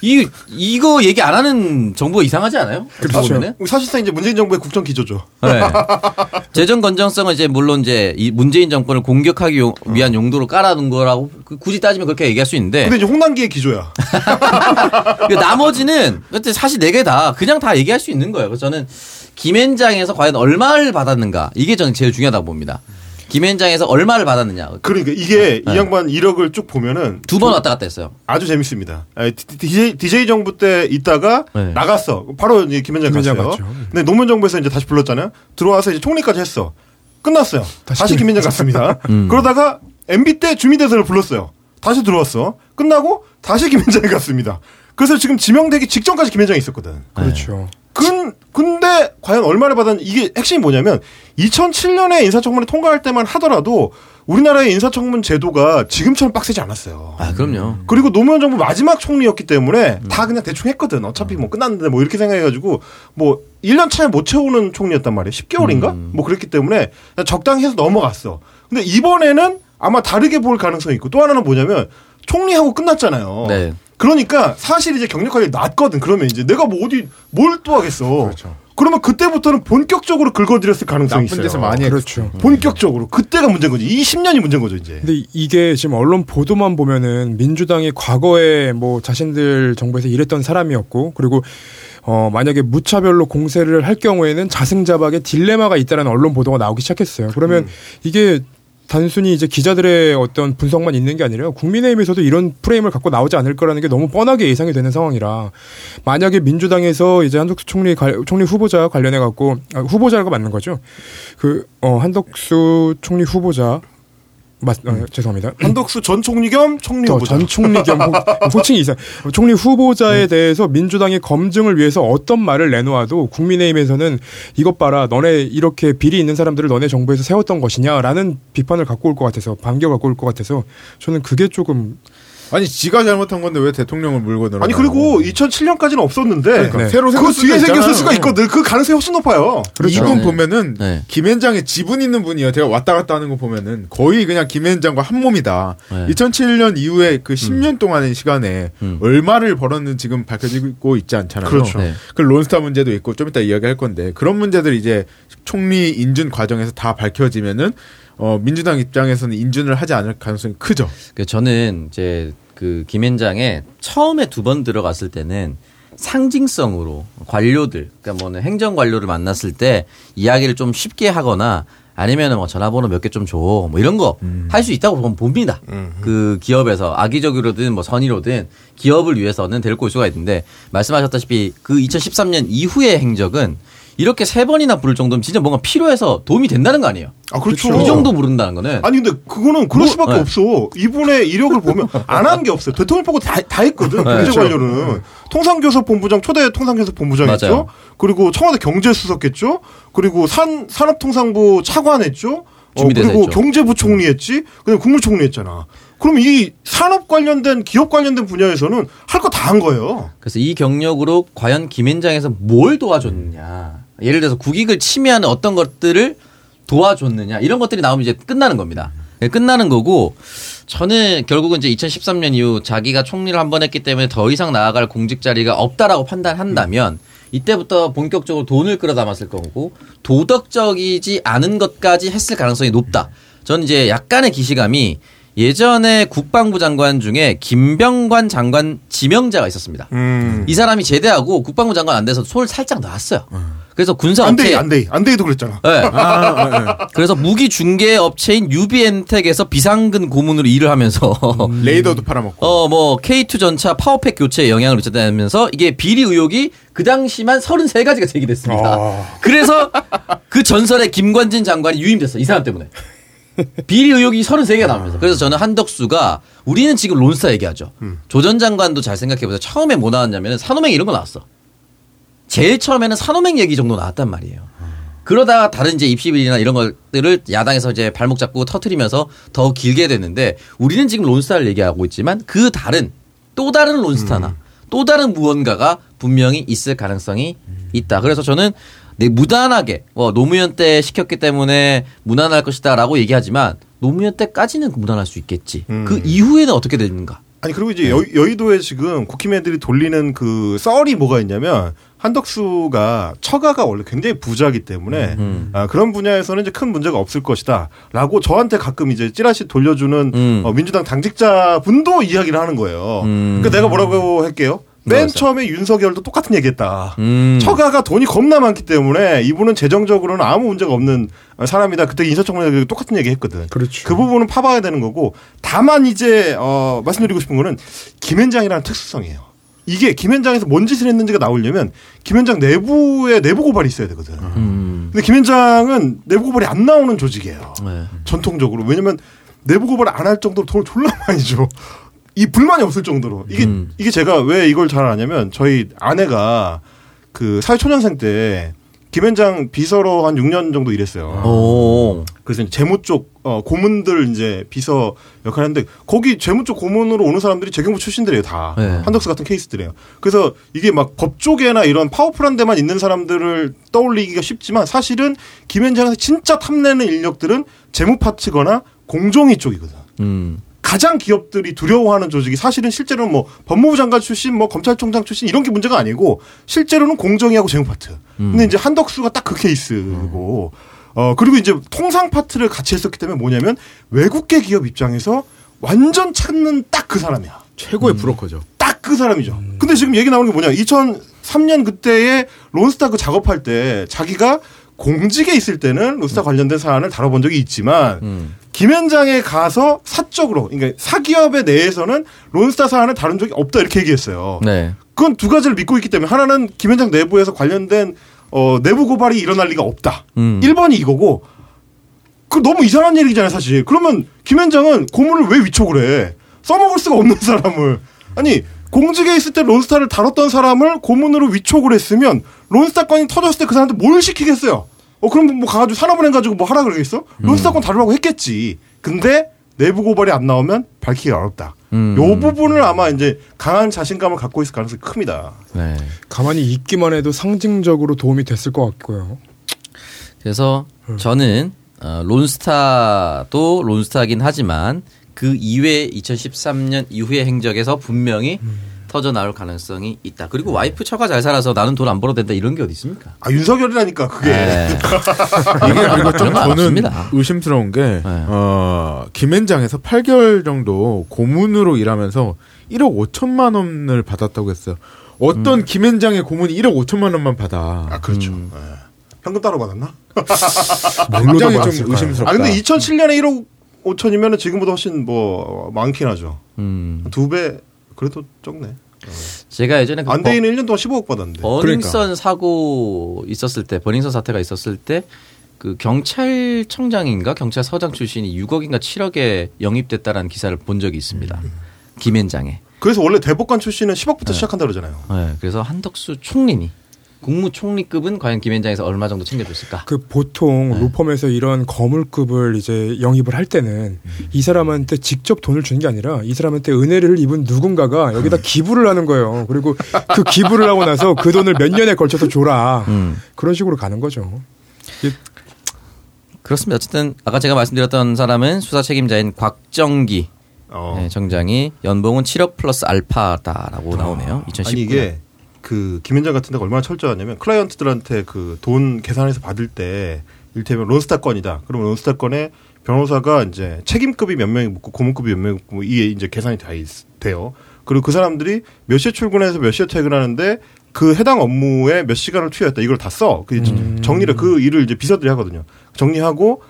이거 얘기 안 하는 정부가 이상하지 않아요? 그렇죠. 사실상 이제 문재인 정부의 국정 기조죠. 네. 재정 건전성은 이제 물론 이제 이 문재인 정권을 공격하기 위한 용도로 깔아둔 거라고 굳이 따지면 그렇게 얘기할 수 있는데. 근데 이제 홍남기의 기조야. 나머지는 사실 네 개 다 그냥 다 얘기할 수 있는 거예요. 그래서 저는 김현장에서 과연 얼마를 받았는가 이게 저는 제일 중요하다고 봅니다. 김현장에서 얼마를 받았느냐. 그러니까 이게 네. 이 양반 이력을 쭉 보면은 두 번 왔다 갔다 했어요. 아주 재밌습니다. DJ 정부 때 있다가 네. 나갔어. 바로 이제 김현장 갔어요. 맞죠. 근데 노무현 정부에서 이제 다시 불렀잖아요. 들어와서 이제 총리까지 했어. 끝났어요. 다시 김현장 갔습니다. 그러다가 MB 때 주미대사를 불렀어요. 다시 들어왔어. 끝나고 다시 김현장에 갔습니다. 그래서 지금 지명되기 직전까지 김현장에 있었거든. 그렇죠. 네. 근데 과연 얼마를 받았는지 이게 핵심이 뭐냐면 2007년에 인사청문회 통과할 때만 하더라도 우리나라의 인사청문 제도가 지금처럼 빡세지 않았어요. 아 그럼요. 그리고 노무현 정부 마지막 총리였기 때문에 다 그냥 대충 했거든. 어차피 뭐 끝났는데 뭐 이렇게 생각해가지고 뭐 1년 차에 못 채우는 총리였단 말이에요. 10개월인가? 뭐 그랬기 때문에 적당히 해서 넘어갔어. 근데 이번에는 아마 다르게 볼 가능성이 있고 또 하나는 뭐냐면 총리하고 끝났잖아요. 네. 그러니까 사실 이제 경력하기 낮거든. 그러면 이제 내가 뭐 어디 뭘 또 하겠어. 그렇죠. 그러면 그때부터는 본격적으로 긁어들였을 가능성이 있어요. 나쁜 데서 많이 했죠. 그렇죠. 본격적으로. 그때가 문제인 거지. 이 10년이 문제인 거죠, 이제. 근데 이게 지금 언론 보도만 보면은 민주당이 과거에 뭐 자신들 정부에서 일했던 사람이었고 그리고 만약에 무차별로 공세를 할 경우에는 자승자박의 딜레마가 있다는 언론 보도가 나오기 시작했어요. 그러면 이게 단순히 이제 기자들의 어떤 분석만 있는 게 아니라 국민의힘에서도 이런 프레임을 갖고 나오지 않을 거라는 게 너무 뻔하게 예상이 되는 상황이라 만약에 민주당에서 이제 한덕수 총리 후보자 관련해 갖고 후보자가 맞는 거죠. 한덕수 총리 후보자 죄송합니다. 한덕수 전 총리 겸 총리 후보자. 전 총리 겸 호칭이 이상. 총리 후보자에 대해서 민주당이 검증을 위해서 어떤 말을 내놓아도 국민의힘에서는 이것 봐라 너네 이렇게 비리 있는 사람들을 너네 정부에서 세웠던 것이냐라는 비판을 갖고 올 것 같아서 반겨 갖고 올 것 같아서 저는 그게 조금 아니 지가 잘못한 건데 왜 대통령을 물고 늘어? 아니 그리고 2007년까지는 없었는데 그러니까. 네. 새로 그 뒤에 생겼을 수가 있거든. 그 가능성이 훨씬 높아요. 그렇죠. 이분 보면은 네. 김현장에 지분 있는 분이에요. 제가 왔다 갔다 하는 거 보면은 거의 그냥 김현장과 한 몸이다. 네. 2007년 이후에 그 10년 동안의 시간에 얼마를 벌었는지 지금 밝혀지고 있지 않잖아요. 그렇죠. 네. 그 론스타 문제도 있고 좀 이따 이야기할 건데 그런 문제들 이제 총리 인준 과정에서 다 밝혀지면은. 민주당 입장에서는 인준을 하지 않을 가능성이 크죠. 저는 이제 그 김현장에 처음에 두 번 들어갔을 때는 상징성으로 관료들, 그러니까 뭐 행정 관료를 만났을 때 이야기를 좀 쉽게 하거나 아니면은 뭐 전화번호 몇 개 좀 줘, 뭐 이런 거 할 수 있다고 보면 봅니다. 그 기업에서 악의적으로든 뭐 선의로든 기업을 위해서는 데리고 올 수가 있는데 말씀하셨다시피 그 2013년 이후의 행적은. 이렇게 세 번이나 부를 정도면 진짜 뭔가 필요해서 도움이 된다는 거 아니에요? 아, 그렇죠. 이 정도 부른다는 거는. 아니, 근데 그거는 그럴 수밖에 네. 없어. 이분의 이력을 보면 안 한 게 없어요. 대통령 보고 다 했거든. 경제관료는. 네, 그렇죠. 통상교섭본부장, 초대 통상교섭본부장 했죠. 그리고 청와대 경제수석 했죠. 그리고 산업통상부 차관 했죠. 그리고 했죠. 경제부 총리 했지. 그다음에 국무총리 했잖아. 그럼 이 산업 관련된 기업 관련된 분야에서는 할 거 다 한 거예요. 그래서 이 경력으로 과연 김현장에서 뭘 도와줬느냐. 예를 들어서 국익을 침해하는 어떤 것들을 도와줬느냐 이런 것들이 나오면 이제 끝나는 겁니다. 네, 끝나는 거고 저는 결국은 이제 2013년 이후 자기가 총리를 한 번 했기 때문에 더 이상 나아갈 공직 자리가 없다라고 판단한다면 이때부터 본격적으로 돈을 끌어담았을 거고 도덕적이지 않은 것까지 했을 가능성이 높다. 저는 이제 약간의 기시감이 예전에 국방부 장관 중에 김병관 장관 지명자가 있었습니다. 이 사람이 제대하고 국방부 장관 안 돼서 손을 살짝 놨어요. 그래서 군사업체 안데이도 그랬잖아. 네. 네. 그래서 무기 중개 업체인 유비엔텍에서 비상근 고문으로 일을 하면서 레이더도 팔아먹고 뭐 K2 전차 파워팩 교체에 영향을 미쳤다면서 이게 비리 의혹이 그 당시만 33가지가 제기됐습니다. 그래서 그 전설의 김관진 장관이 유임됐어. 이 사람 때문에. 비리 의혹이 33개가 나오면서. 그래서 저는 한덕수가 우리는 지금 론스타 얘기하죠. 조전 장관도 잘 생각해보세요. 처음에 뭐 나왔냐면 산호맹 이런 거 나왔어. 제일 처음에는 산호맹 얘기 정도 나왔단 말이에요. 그러다가 다른 이제 입시비리나 이런 것들을 야당에서 이제 발목 잡고 터트리면서 더 길게 됐는데 우리는 지금 론스타를 얘기하고 있지만 그 다른 또 다른 론스타나 또 다른 무언가가 분명히 있을 가능성이 있다. 그래서 저는 무난하게 노무현 때 시켰기 때문에 무난할 것이다 라고 얘기하지만 노무현 때까지는 무난할 수 있겠지. 그 이후에는 어떻게 되는가. 아니 그리고 이제 여의도에 지금 국힘애들이 돌리는 그 썰이 뭐가 있냐면 한덕수가 처가가 원래 굉장히 부자이기 때문에 그런 분야에서는 이제 큰 문제가 없을 것이다라고 저한테 가끔 이제 찌라시 돌려주는 민주당 당직자분도 이야기를 하는 거예요. 그러니까 내가 뭐라고 할게요. 맨 처음에 윤석열도 똑같은 얘기했다. 처가가 돈이 겁나 많기 때문에 이분은 재정적으로는 아무 문제가 없는 사람이다. 그때 인사청문회 똑같은 얘기했거든. 그렇죠. 그 부분은 파봐야 되는 거고 다만 이제 말씀드리고 싶은 거는 김현장이라는 특수성이에요. 이게 김현장에서 뭔 짓을 했는지가 나오려면 김현장 내부에 내부 고발이 있어야 되거든. 근데 김현장은 내부 고발이 안 나오는 조직이에요. 네. 전통적으로. 왜냐면 내부 고발 안 할 정도로 돈을 졸라 많이 줘. 이 불만이 없을 정도로 이게 제가 왜 이걸 잘 아냐면 저희 아내가 그 사회초년생 때 김현장 비서로 한 6년 정도 일했어요. 오. 그래서 이제 재무 쪽 고문들 이제 비서 역할을 했는데 거기 재무 쪽 고문으로 오는 사람들이 재경부 출신들이에요 다. 네. 한덕수 같은 케이스들이에요. 그래서 이게 막 법 쪽에나 이런 파워풀한 데만 있는 사람들을 떠올리기가 쉽지만 사실은 김현장에서 진짜 탐내는 인력들은 재무파 측이거나 공정위 쪽이거든. 가장 기업들이 두려워하는 조직이 사실은 실제로는 뭐 법무부 장관 출신, 뭐 검찰총장 출신 이런 게 문제가 아니고 실제로는 공정위하고 재무 파트. 근데 이제 한덕수가 딱 그 케이스고, 그리고 이제 통상 파트를 같이 했었기 때문에 뭐냐면 외국계 기업 입장에서 완전 찾는 딱 그 사람이야. 최고의 브로커죠. 딱 그 사람이죠. 근데 지금 얘기 나오는 게 뭐냐? 2003년 그때에 론스타 그 작업할 때 자기가 공직에 있을 때는 론스타 관련된 사안을 다뤄본 적이 있지만 김현장에 가서 사적으로 그러니까 사기업에 내에서는 론스타 사안을 다룬 적이 없다 이렇게 얘기했어요. 네. 그건 두 가지를 믿고 있기 때문에 하나는 김현장 내부에서 관련된 내부 고발이 일어날 리가 없다. 1번이 이거고 그 너무 이상한 얘기잖아요 사실. 그러면 김현장은 고문을 왜 위촉을 해. 써먹을 수가 없는 사람을. 아니 공직에 있을 때 론스타를 다뤘던 사람을 고문으로 위촉을 했으면 론스타 건이 터졌을 때 그 사람한테 뭘 시키겠어요? 그럼 뭐 가가지고 산업은행 가지고 뭐 하라 그러겠어? 론스타 건 다루라고 했겠지. 근데 내부 고발이 안 나오면 밝히기가 어렵다. 요 부분을 아마 이제 강한 자신감을 갖고 있을 가능성이 큽니다. 네. 가만히 있기만 해도 상징적으로 도움이 됐을 것 같고요. 그래서 저는 론스타도 론스타긴 하지만 그 이외 2013년 이후의 행적에서 분명히 터져나올 가능성이 있다. 그리고 와이프 처가 잘 살아서 나는 돈 안 벌어도 된다 이런 게 어디 있습니까? 아 윤석열이라니까 그게. 네. 이게 좀 저는 의심스러운 게 김앤장에서 8개월 정도 고문으로 일하면서 1억 5천만 원을 받았다고 했어요. 어떤 김앤장의 고문이 1억 5천만 원만 받아. 아 그렇죠. 네. 현금 따로 받았나? 굉장히 좀 의심스럽다. 아 근데 2007년에 1억 5천이면 지금보다 훨씬 뭐 많긴 하죠. 2배 그래도 적네. 제가 예전에 안대인은 1년 동안 15억 받았는데. 버닝썬 그러니까. 사고 있었을 때, 버닝썬 사태가 있었을 때 그 경찰청장인가 경찰서장 출신이 6억인가 7억에 영입됐다라는 기사를 본 적이 있습니다. 김앤장에. 그래서 원래 대법관 출신은 10억부터 네. 시작한다 그러잖아요. 네. 그래서 한덕수 총리니. 국무총리급은 과연 김현장에서 얼마 정도 챙겨줬을까? 그 보통 네. 로펌에서 이런 거물급을 이제 영입을 할 때는 이 사람한테 직접 돈을 주는 게 아니라 이 사람한테 은혜를 입은 누군가가 여기다 기부를 하는 거예요. 그리고 그 기부를 하고 나서 그 돈을 몇 년에 걸쳐서 줘라. 그런 식으로 가는 거죠. 그렇습니다. 어쨌든 아까 제가 말씀드렸던 사람은 수사 책임자인 곽정기 네, 정장이 연봉은 7억 플러스 알파다라고 나오네요. 2019년. 아니 이게 그 김현장 같은 데가 얼마나 철저하냐면 클라이언트들한테 그 돈 계산해서 받을 때 일테면 론스타 건이다. 그러면 론스타 건에 변호사가 이제 책임급이 몇 명이 붙고 고문급이 몇 명이 붙고 이게 이제 계산이 다 돼요. 그리고 그 사람들이 몇 시에 출근해서 몇 시에 퇴근하는데 그 해당 업무에 몇 시간을 투여했다. 이걸 다 써. 정리를 그 일을 이제 비서들이 하거든요. 정리하고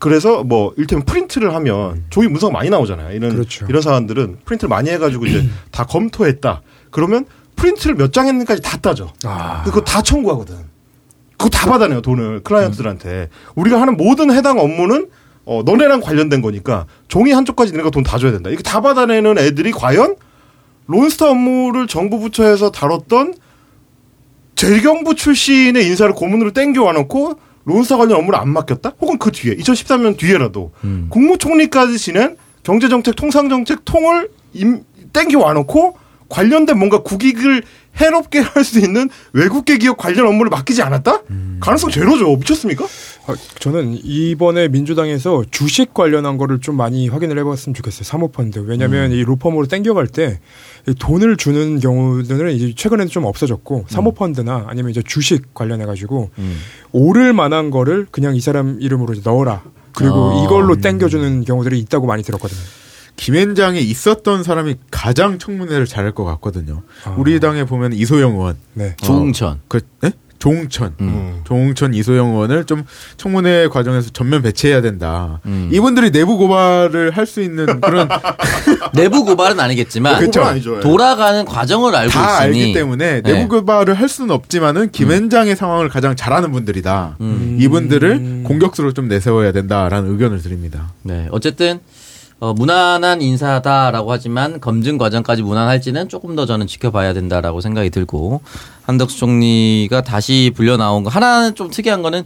그래서 뭐 일테면 프린트를 하면 조이 문서가 많이 나오잖아요. 이런 사안들은 프린트를 많이 해가지고 이제 다 검토했다. 그러면 프린트를 몇 장 했는지까지 다 따져. 그거 다 청구하거든. 그거 다 받아내요. 돈을 클라이언트들한테. 우리가 하는 모든 해당 업무는 너네랑 관련된 거니까 종이 한쪽까지 내가 돈 다 줘야 된다. 이거 다 받아내는 애들이 과연 론스타 업무를 정부 부처에서 다뤘던 재경부 출신의 인사를 고문으로 땡겨와 놓고 론스타 관련 업무를 안 맡겼다? 혹은 그 뒤에 2013년 뒤에라도 국무총리까지 지낸 경제정책 통상정책 통을 땡겨와 놓고 관련된 뭔가 국익을 해롭게 할 수 있는 외국계 기업 관련 업무를 맡기지 않았다? 가능성 제로죠. 미쳤습니까? 저는 이번에 민주당에서 주식 관련한 거를 좀 많이 확인을 해봤으면 좋겠어요. 사모펀드. 왜냐하면 이 로펌으로 땡겨갈 때 돈을 주는 경우들은 이제 최근에는 좀 없어졌고 사모펀드나 아니면 이제 주식 관련해가지고 오를 만한 거를 그냥 이 사람 이름으로 이제 넣어라. 그리고 이걸로 땡겨주는 경우들이 있다고 많이 들었거든요. 김현장에 있었던 사람이 가장 청문회를 잘할 것 같거든요. 우리 당에 보면 이소영 의원, 네. 조응천, 조응천, 조응천 이소영 의원을 좀 청문회 과정에서 전면 배치해야 된다. 이분들이 내부 고발을 할 수 있는 그런 내부 고발은 아니겠지만 그렇죠. 돌아가는 과정을 알고 다 있으니 알기 때문에 네. 내부 고발을 할 수는 없지만은 김현장의 상황을 가장 잘하는 분들이다. 이분들을 공격수로 좀 내세워야 된다라는 의견을 드립니다. 네, 어쨌든. 무난한 인사다라고 하지만 검증 과정까지 무난할지는 조금 더 저는 지켜봐야 된다라고 생각이 들고 한덕수 총리가 다시 불려 나온 거 하나는 좀 특이한 거는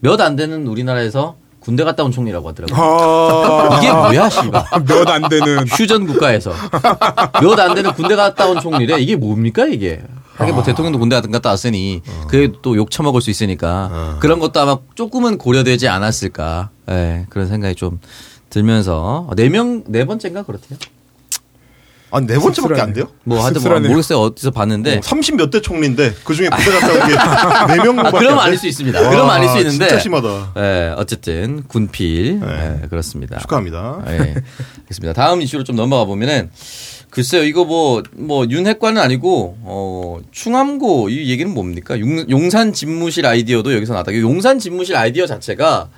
몇 안 되는 우리나라에서 군대 갔다 온 총리라고 하더라고요. 이게 뭐야, 씨발. 몇 안 되는 휴전 국가에서 몇 안 되는 군대 갔다 온 총리래. 이게 뭡니까 이게? 하긴 뭐 대통령도 군대 갔다 왔으니 그게 또 욕 처먹을 수 있으니까 그런 것도 아마 조금은 고려되지 않았을까. 네, 그런 생각이 좀. 들면서 네 번째인가 그렇대요. 아, 네 번째밖에 안 돼요? 뭐 하여튼 모르겠어요. 어디서 봤는데 30몇 대 총리인데 그중에 군대 갔다 온 게 4명밖에 안 돼. 그럼 아닐 수 있습니다. 그럼 아닐 수 있는데 진짜 심하다. 예, 어쨌든 군필. 네. 예, 그렇습니다. 축하합니다. 예. 알겠습니다. 다음 이슈로 좀 넘어가 보면은 글쎄요. 이거 뭐 윤핵관은 아니고 충암고 이 얘기는 뭡니까? 용산 집무실 아이디어도 여기서 나왔다. 용산 집무실 아이디어 자체가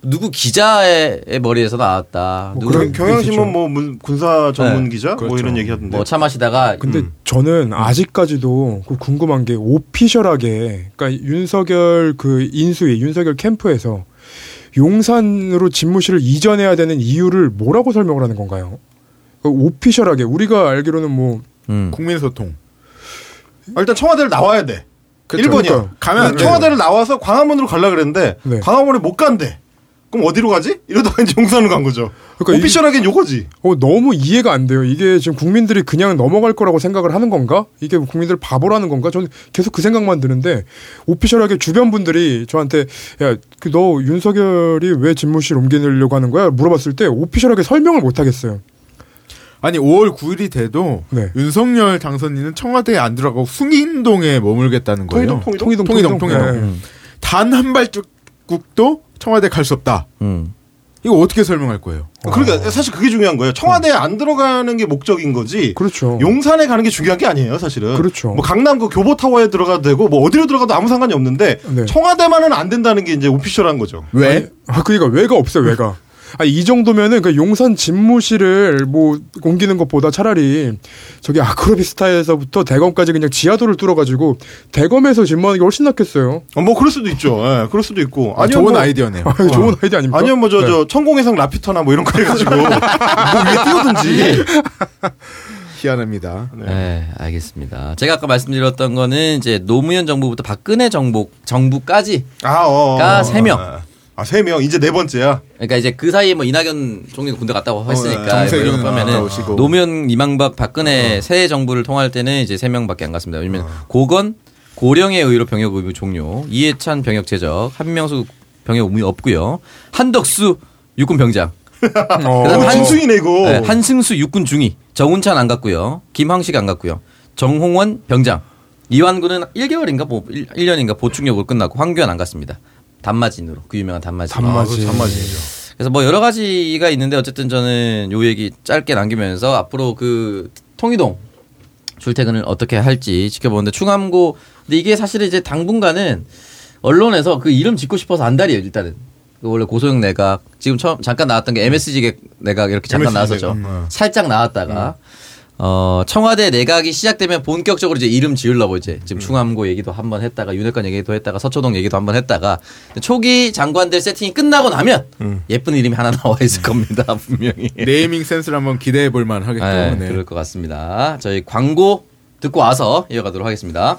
누구 기자의 머리에서 나왔다. 뭐 그런 경향신문 뭐 군사 전문 네. 기자 그렇죠. 뭐 이런 얘기하던데. 뭐 차 마시다가. 근데 저는 아직까지도 궁금한 게 오피셜하게 그러니까 윤석열 그 인수위 윤석열 캠프에서 용산으로 집무실을 이전해야 되는 이유를 뭐라고 설명을 하는 건가요? 그러니까 오피셜하게 우리가 알기로는 뭐 국민소통. 일단 청와대를 나와야 돼. 그렇죠. 1번이야. 그러니까. 가면 네. 청와대를 나와서 광화문으로 가려고 그랬는데 네. 광화문에 못 간대. 그럼 어디로 가지? 이러다가 이제 용산으로 간 거죠. 그러니까 오피셜하게는 요거지. 너무 이해가 안 돼요. 이게 지금 국민들이 그냥 넘어갈 거라고 생각을 하는 건가? 이게 국민들 바보라는 건가? 저는 계속 그 생각만 드는데 오피셜하게 주변 분들이 저한테 야, 너 윤석열이 왜 집무실 옮기려고 하는 거야? 물어봤을 때 오피셜하게 설명을 못 하겠어요. 아니 5월 9일이 돼도 네. 윤석열 당선인은 청와대에 안 들어가고 숭인동에 머물겠다는 거예요. 통이동. 네. 단 한 발자국도 청와대 갈 수 없다. 이거 어떻게 설명할 거예요? 그러니까 사실 그게 중요한 거예요. 청와대에 안 들어가는 게 목적인 거지. 그렇죠. 용산에 가는 게 중요한 게 아니에요, 사실은. 그렇죠. 뭐 강남 그 교보타워에 들어가도 되고 뭐 어디로 들어가도 아무 상관이 없는데 네. 청와대만은 안 된다는 게 이제 오피셜한 거죠. 왜? 그러니까 왜가 없어요, 왜가. 아니, 이 정도면은 그 용산 집무실을 뭐 옮기는 것보다 차라리 저기 아크로비스타에서부터 대검까지 그냥 지하도를 뚫어가지고 대검에서 집무하는 게 훨씬 낫겠어요. 뭐 그럴 수도 있죠. 예, 네, 그럴 수도 있고. 아니, 좋은 뭐, 아이디어네요. 좋은 아이디어 아닙니까? 아니면 뭐 저 천공해상 라피터나 뭐 이런 거 해가지고 뭐 위에 띄우든지. 희한합니다. 네. 네, 알겠습니다. 제가 아까 말씀드렸던 거는 이제 노무현 정부부터 박근혜 정부까지. 가 3명. 세 명 이제 네 번째야. 그러니까 이제 그 사이에 뭐 이낙연 총리도 군대 갔다고 했으니까 정세균 하면은 노무현 이명박 박근혜 새 정부를 통할 때는 이제 3명밖에 안 갔습니다. 왜냐면 고건 고령의 의료 병역 의무 종료, 이해찬 병역 제적, 한명수 병역 의무 없고요. 한덕수 육군병장. 한승이네 이거. 네, 한승수 육군 중위. 정운찬 안 갔고요. 김황식 안 갔고요. 정홍원 병장. 이완구는 1개월인가 1년인가 보충역으로 끝났고 황교안 안 갔습니다. 단마진으로. 그 유명한 단마진. 단마진이죠. 그래서 뭐 여러 가지가 있는데 어쨌든 저는 요 얘기 짧게 남기면서 앞으로 그 통이동 출퇴근을 어떻게 할지 지켜보는데 충암고 근데 이게 사실은 이제 당분간은 언론에서 그 이름 짓고 싶어서 안달이에요 일단은. 원래 고소영 내각 지금 처음 잠깐 나왔던 게 MSG 내각 이렇게 잠깐 나왔었죠. 살짝 나왔다가 청와대 내각이 시작되면 본격적으로 이제 이름 지으려고 이제 지금 충암고 얘기도 한번 했다가 윤핵관 얘기도 했다가 서초동 얘기도 한번 했다가 초기 장관들 세팅이 끝나고 나면 예쁜 이름이 하나 나와 있을 겁니다 분명히. 네이밍 센스를 한번 기대해 볼 만하겠죠. 네, 네. 그럴 것 같습니다. 저희 광고 듣고 와서 이어가도록 하겠습니다.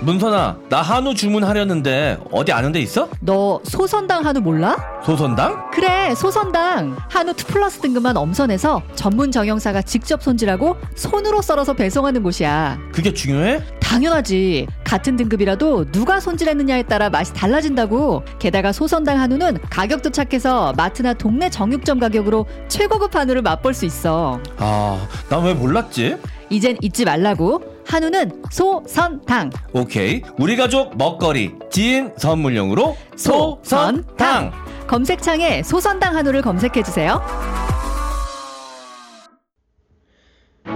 문선아, 나 한우 주문하려는데 어디 아는 데 있어? 너 소선당 한우 몰라? 소선당? 그래, 소선당. 한우 2+ 등급만 엄선해서 전문 정형사가 직접 손질하고 손으로 썰어서 배송하는 곳이야. 그게 중요해? 당연하지. 같은 등급이라도 누가 손질했느냐에 따라 맛이 달라진다고. 게다가 소선당 한우는 가격도 착해서 마트나 동네 정육점 가격으로 최고급 한우를 맛볼 수 있어. 아, 난 왜 몰랐지? 이젠 잊지 말라고. 한우는 소선당. 오케이, 우리 가족 먹거리 지인 선물용으로 소선당. 검색창에 소선당 한우를 검색해주세요.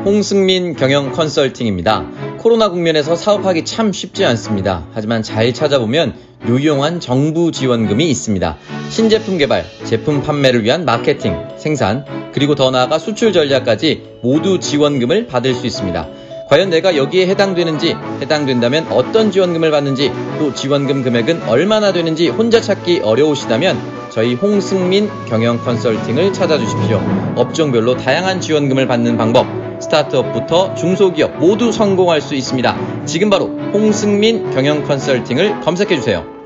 홍승민 경영 컨설팅입니다. 코로나 국면에서 사업하기 참 쉽지 않습니다. 하지만 잘 찾아보면 유용한 정부 지원금이 있습니다. 신제품 개발, 제품 판매를 위한 마케팅, 생산, 그리고 더 나아가 수출 전략까지 모두 지원금을 받을 수 있습니다. 과연 내가 여기에 해당되는지, 해당된다면 어떤 지원금을 받는지, 또 지원금 금액은 얼마나 되는지 혼자 찾기 어려우시다면 저희 홍승민 경영 컨설팅을 찾아주십시오. 업종별로 다양한 지원금을 받는 방법, 스타트업부터 중소기업 모두 성공할 수 있습니다. 지금 바로 홍승민 경영 컨설팅을 검색해주세요.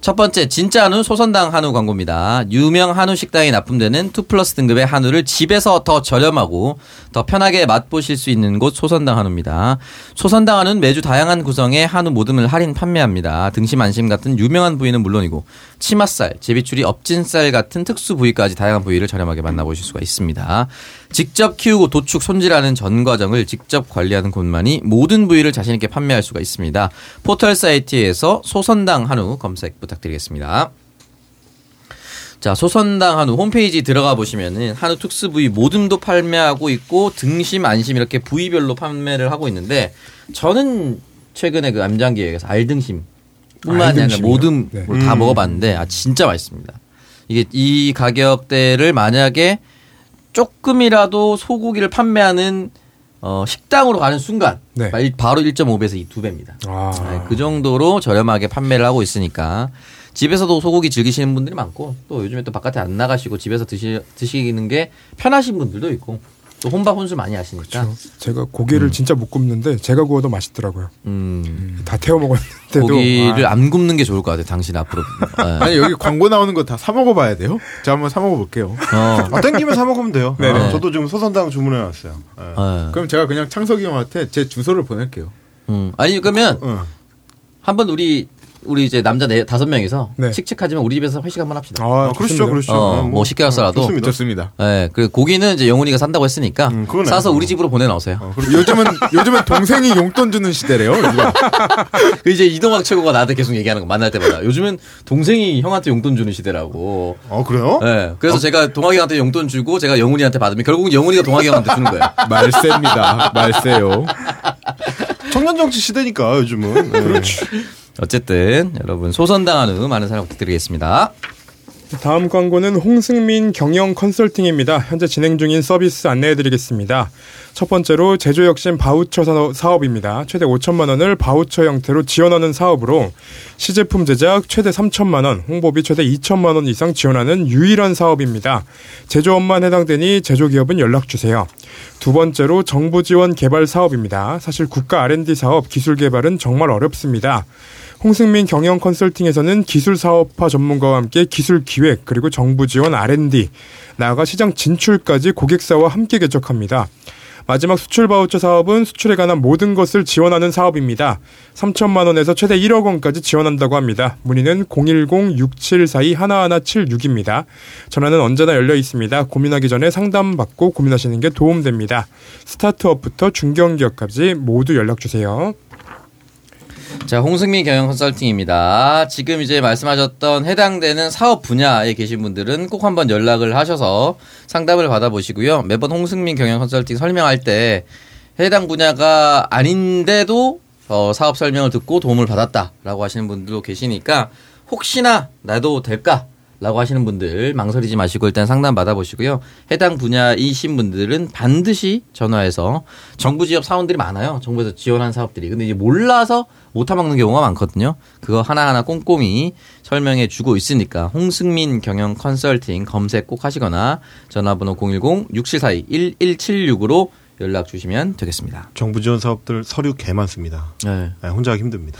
첫 번째, 진짜 한우 소선당 한우 광고입니다. 유명 한우 식당에 납품되는 2+ 등급의 한우를 집에서 더 저렴하고 더 편하게 맛보실 수 있는 곳 소선당 한우입니다. 소선당 한우는 매주 다양한 구성의 한우 모듬을 할인 판매합니다. 등심, 안심 같은 유명한 부위는 물론이고 치맛살, 제비추리, 엎진살 같은 특수 부위까지 다양한 부위를 저렴하게 만나보실 수가 있습니다. 직접 키우고 도축, 손질하는 전 과정을 직접 관리하는 곳만이 모든 부위를 자신 있게 판매할 수가 있습니다. 포털 사이트에서 소선당 한우 검색 부탁드립니다. 드리겠습니다. 자, 소선당 한우 홈페이지 들어가 보시면은 한우 특수 부위 모듬도 판매하고 있고 등심, 안심 이렇게 부위별로 판매를 하고 있는데 저는 최근에 그 암장기에서 알등심뿐만 아니라 모듬 다 먹어봤는데 아 진짜 맛있습니다. 이게 이 가격대를 만약에 조금이라도 소고기를 판매하는 식당으로 가는 순간 네. 바로 1.5배에서 2배입니다. 아. 네, 그 정도로 저렴하게 판매를 하고 있으니까 집에서도 소고기 즐기시는 분들이 많고 또 요즘에 또 바깥에 안 나가시고 집에서 드시는 게 편하신 분들도 있고 또 혼밥 혼술 많이 하시니까. 그쵸. 제가 고기를 진짜 못 굽는데 제가 구워도 맛있더라고요. 다 태워 먹었는데도 고기를 안 굽는 게 좋을 것 같아요. 당신 앞으로. 아니 여기 광고 나오는 거 다 사 먹어봐야 돼요? 제가 한번 사 먹어볼게요. 아, 땡기면 사 먹으면 돼요. 네네. 네. 저도 지금 소선당 주문해놨어요. 네. 네. 그럼 제가 그냥 창석이 형한테 제 주소를 보낼게요. 아니 그러면 한번 우리 이제 남자 5명이서 네. 칙칙하지만 우리 집에서 회식 한번 합시다. 아, 그렇죠, 그렇죠. 뭐 쉽게 할수라도 좋습니다. 네, 그리고 고기는 이제 영훈이가 산다고 했으니까 사서 우리 집으로 보내놓으세요. 요즘은 동생이 용돈 주는 시대래요. 이제 이동학 최고가 나한테 계속 얘기하는 거 만날 때마다. 요즘은 동생이 형한테 용돈 주는 시대라고. 아, 그래요? 네, 그래서 제가 동학이 형한테 용돈 주고 제가 영훈이한테 받으면 결국은 영훈이가 동학이 형한테 주는 거예요. 말세입니다, 말세요. 청년 정치 시대니까 요즘은. 네. 그렇죠. 어쨌든 여러분 소선당 한우 많은 사랑 부탁드리겠습니다. 다음 광고는 홍승민 경영 컨설팅입니다. 현재 진행 중인 서비스 안내해드리겠습니다. 첫 번째로 제조혁신 바우처 사업입니다. 최대 5천만 원을 바우처 형태로 지원하는 사업으로 시제품 제작 최대 3천만 원, 홍보비 최대 2천만 원 이상 지원하는 유일한 사업입니다. 제조업만 해당되니 제조기업은 연락주세요. 두 번째로 정부 지원 개발 사업입니다. 사실 국가 R&D 사업 기술 개발은 정말 어렵습니다. 홍승민 경영 컨설팅에서는 기술 사업화 전문가와 함께 기술 기획 그리고 정부 지원 R&D, 나아가 시장 진출까지 고객사와 함께 개척합니다. 마지막 수출 바우처 사업은 수출에 관한 모든 것을 지원하는 사업입니다. 3천만 원에서 최대 1억 원까지 지원한다고 합니다. 문의는 010-6742-1176입니다. 전화는 언제나 열려 있습니다. 고민하기 전에 상담받고 고민하시는 게 도움됩니다. 스타트업부터 중견기업까지 모두 연락주세요. 자, 홍승민 경영 컨설팅입니다. 지금 이제 말씀하셨던 해당되는 사업 분야에 계신 분들은 꼭 한번 연락을 하셔서 상담을 받아보시고요. 매번 홍승민 경영 컨설팅 설명할 때 해당 분야가 아닌데도 사업 설명을 듣고 도움을 받았다라고 하시는 분들도 계시니까 혹시나 나도 될까? 라고 하시는 분들 망설이지 마시고 일단 상담 받아보시고요. 해당 분야이신 분들은 반드시 전화해서 정부 지역 사원들이 많아요. 정부에서 지원한 사업들이. 근데 이제 몰라서 못 타먹는 경우가 많거든요. 그거 하나하나 꼼꼼히 설명해 주고 있으니까 홍승민 경영 컨설팅 검색 꼭 하시거나 전화번호 010-6742-1176으로 연락 주시면 되겠습니다. 정부 지원 사업들 서류 개 많습니다. 네. 혼자 하기 힘듭니다.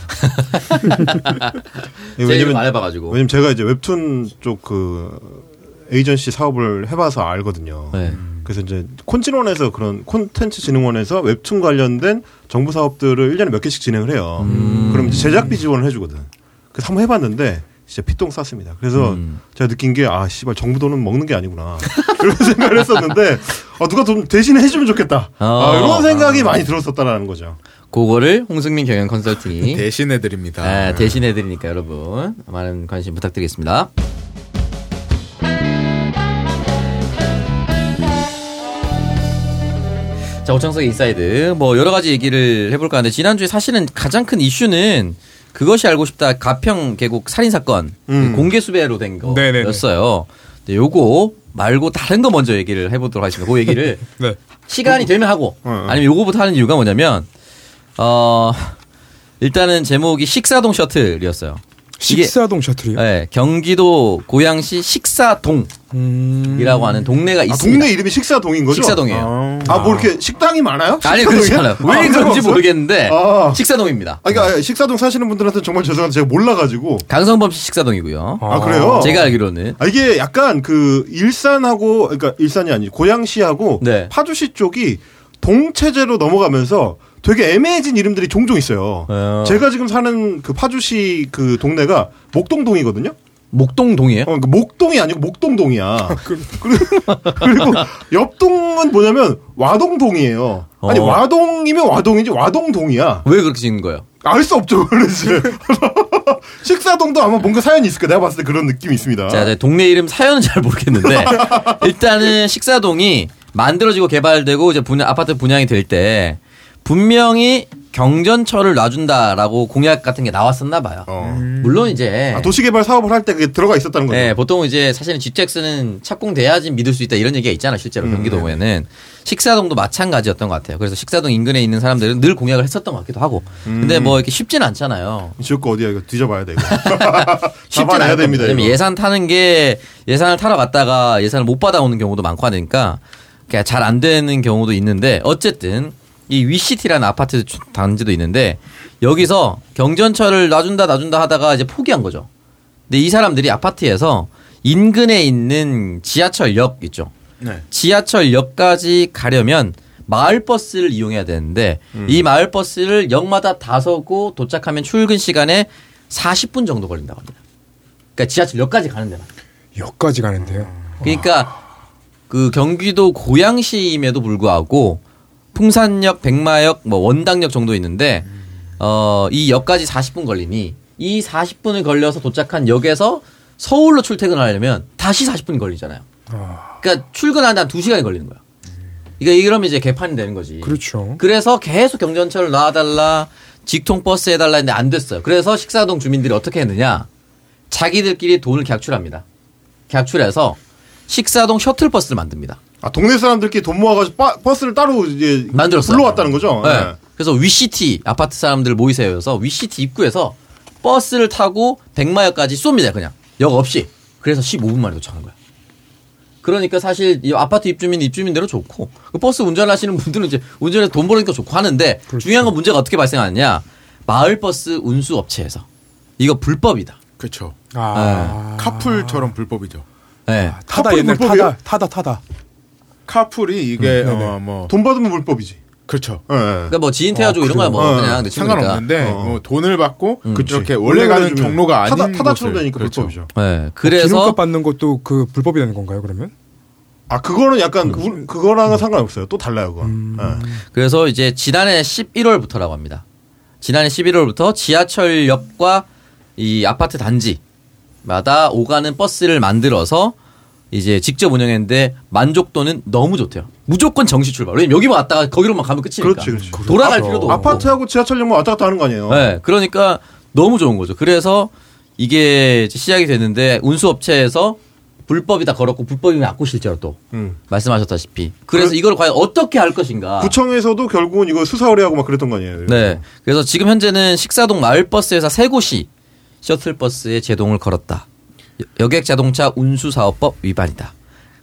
제일 많이 봐가지고. 왜냐면 제가 이제 웹툰 쪽 그 에이전시 사업을 해봐서 알거든요. 네. 그래서 이제 콘진원에서 그런 콘텐츠 진흥원에서 웹툰 관련된 정부 사업들을 1년에 몇 개씩 진행을 해요. 그럼 이제 제작비 지원을 해주거든. 그래서 한번 해봤는데. 진짜 피똥 쌌습니다. 그래서 제가 느낀 게 아 씨발 정부 돈은 먹는 게 아니구나 이런 생각을 했었는데 아, 누가 돈 대신 해주면 좋겠다. 아, 이런 생각이 많이 들었었다라는 거죠. 그거를 홍승민 경영 컨설팅이 대신해드립니다. 네, 대신해드리니까 여러분 많은 관심 부탁드리겠습니다. 자, 오창석의 인사이드 뭐 여러 가지 얘기를 해볼까 하는데 지난주에 사실은 가장 큰 이슈는 그것이 알고 싶다 가평 계곡 살인사건 공개 수배로 된 거였어요. 네, 요거 말고 다른 거 먼저 얘기를 해보도록 하겠습니다. 그 얘기를 네. 시간이 되면 하고 아니면 요거부터 하는 이유가 뭐냐면 일단은 제목이 식사동 셔틀이었어요. 식사동 셔틀이요? 네, 경기도 고양시 식사동이라고 하는 동네가 있습니다. 아, 동네 이름이 식사동인 거죠? 식사동이에요. 아, 뭐 이렇게 식당이 많아요? 아니, 그렇지 않아요. 왜 그런지 모르겠는데 식사동입니다. 아, 그러니까 식사동 사시는 분들한테는 정말 죄송한데 제가 몰라가지고. 강성범 씨 식사동이고요. 아, 그래요? 제가 알기로는. 아, 이게 약간 그 일산하고, 그러니까 일산이 아니고 고양시하고 네. 파주시 쪽이 동체제로 넘어가면서 되게 애매해진 이름들이 종종 있어요. 제가 지금 사는 그 파주시 그 동네가 목동동이거든요. 목동동이에요? 그러니까 목동이 아니고 목동동이야. 그리고 옆동은 뭐냐면 와동동이에요. 아니 와동이면 와동이지 와동동이야. 왜 그렇게 지은 거예요? 알 수 없죠. 식사동도 아마 뭔가 사연이 있을 거야. 내가 봤을 때 그런 느낌이 있습니다. 자, 동네 이름 사연은 잘 모르겠는데 일단은 식사동이 만들어지고 개발되고 이제 아파트 분양이 될 때 분명히 경전철을 놔준다라고 공약 같은 게 나왔었나 봐요. 물론 이제 도시개발 사업을 할 때 그게 들어가 있었다는 거죠. 네, 보통 이제 사실은 GTX는 착공돼야지 믿을 수 있다 이런 얘기가 있잖아 실제로 경기도에는. 식사동도 마찬가지였던 것 같아요. 그래서 식사동 인근에 있는 사람들은 늘 공약을 했었던 것 같기도 하고. 근데 뭐 이렇게 쉽진 않잖아요. 지역구 어디야 이거 뒤져봐야 돼 이거. 쉽진 않아야 됩니다. 왜냐면 예산 타는 게 예산을 타러 갔다가 예산을 못 받아오는 경우도 많고 하니까 잘 안 되는 경우도 있는데 어쨌든. 이 위시티라는 아파트 단지도 있는데 여기서 경전철을 놔준다 하다가 이제 포기한 거죠. 근데 이 사람들이 아파트에서 인근에 있는 지하철역 있죠. 네. 지하철역까지 가려면 마을버스를 이용해야 되는데 이 마을버스를 역마다 다 서고 도착하면 출근 시간에 40분 정도 걸린다고 합니다. 그러니까 지하철역까지 가는 데만. 역까지 가는데요. 그러니까 그 경기도 고양시임에도 불구하고 풍산역, 백마역, 뭐 원당역 정도 있는데 이 역까지 40분 걸리니 이 40분을 걸려서 도착한 역에서 서울로 출퇴근하려면 다시 40분 걸리잖아요. 그러니까 출근하는데 한 2시간이 걸리는 거야. 그러니까 이러면 이제 개판이 되는 거지. 그렇죠. 그래서 계속 경전철을 놔달라, 직통버스 해달라 했는데 안 됐어요. 그래서 식사동 주민들이 어떻게 했느냐. 자기들끼리 돈을 객출합니다. 객출해서 식사동 셔틀버스를 만듭니다. 아, 동네 사람들끼리 돈 모아가지고 버스를 따로 이제 만들었어요. 불러왔다는 거죠? 네. 네. 그래서 위시티 아파트 사람들 모이세요. 해서 위시티 입구에서 버스를 타고 백마역까지 쏩니다. 그냥. 역 없이. 그래서 15분 만에 도착한 거야. 그러니까 사실 이 아파트 입주민대로 좋고 버스 운전하시는 분들은 이제 운전해서 돈 버니까 좋고 하는데 그렇죠. 중요한 건 문제가 어떻게 발생하느냐. 마을버스 운수업체에서. 이거 불법이다. 그렇죠. 아. 네. 카풀처럼 불법이죠. 네. 아, 타다 옛날 타다. 카풀이 이게 뭐 돈 받으면 불법이지. 그렇죠. 네. 그러니까 뭐 지인 태워주고 이런 거야 뭐 그냥 네, 상관없는데 뭐 돈을 받고 그렇게 원래 가는 경로가 아닌 타다처럼 되니까 그렇죠. 불법이죠. 네. 그래서 기름값 받는 것도 그 불법이 되는 건가요 그러면? 아 그거는 약간 그거랑은 상관없어요. 또 달라요 그건. 네. 그래서 이제 지난해 11월부터라고 합니다. 지난해 11월부터 지하철역과 이 아파트 단지마다 오가는 버스를 만들어서 이제 직접 운영했는데 만족도는 너무 좋대요. 무조건 정시 출발. 왜냐면 여기만 왔다가 거기로만 가면 끝이니까. 그렇지, 그렇지. 돌아갈 필요도 없고. 아파트하고 지하철역만 왔다 갔다 하는 거 아니에요. 네, 그러니까 너무 좋은 거죠. 그래서 이게 시작이 됐는데 운수업체에서 불법이다 걸었고 불법이 맞고 실제로 또 말씀하셨다시피. 그래서 이걸 과연 어떻게 할 것인가. 구청에서도 결국은 이거 수사 의뢰하고 막 그랬던 거 아니에요. 이거. 네. 그래서 지금 현재는 식사동 마을버스 회사 3곳이 셔틀버스에 제동을 걸었다. 여객자동차 운수사업법 위반이다.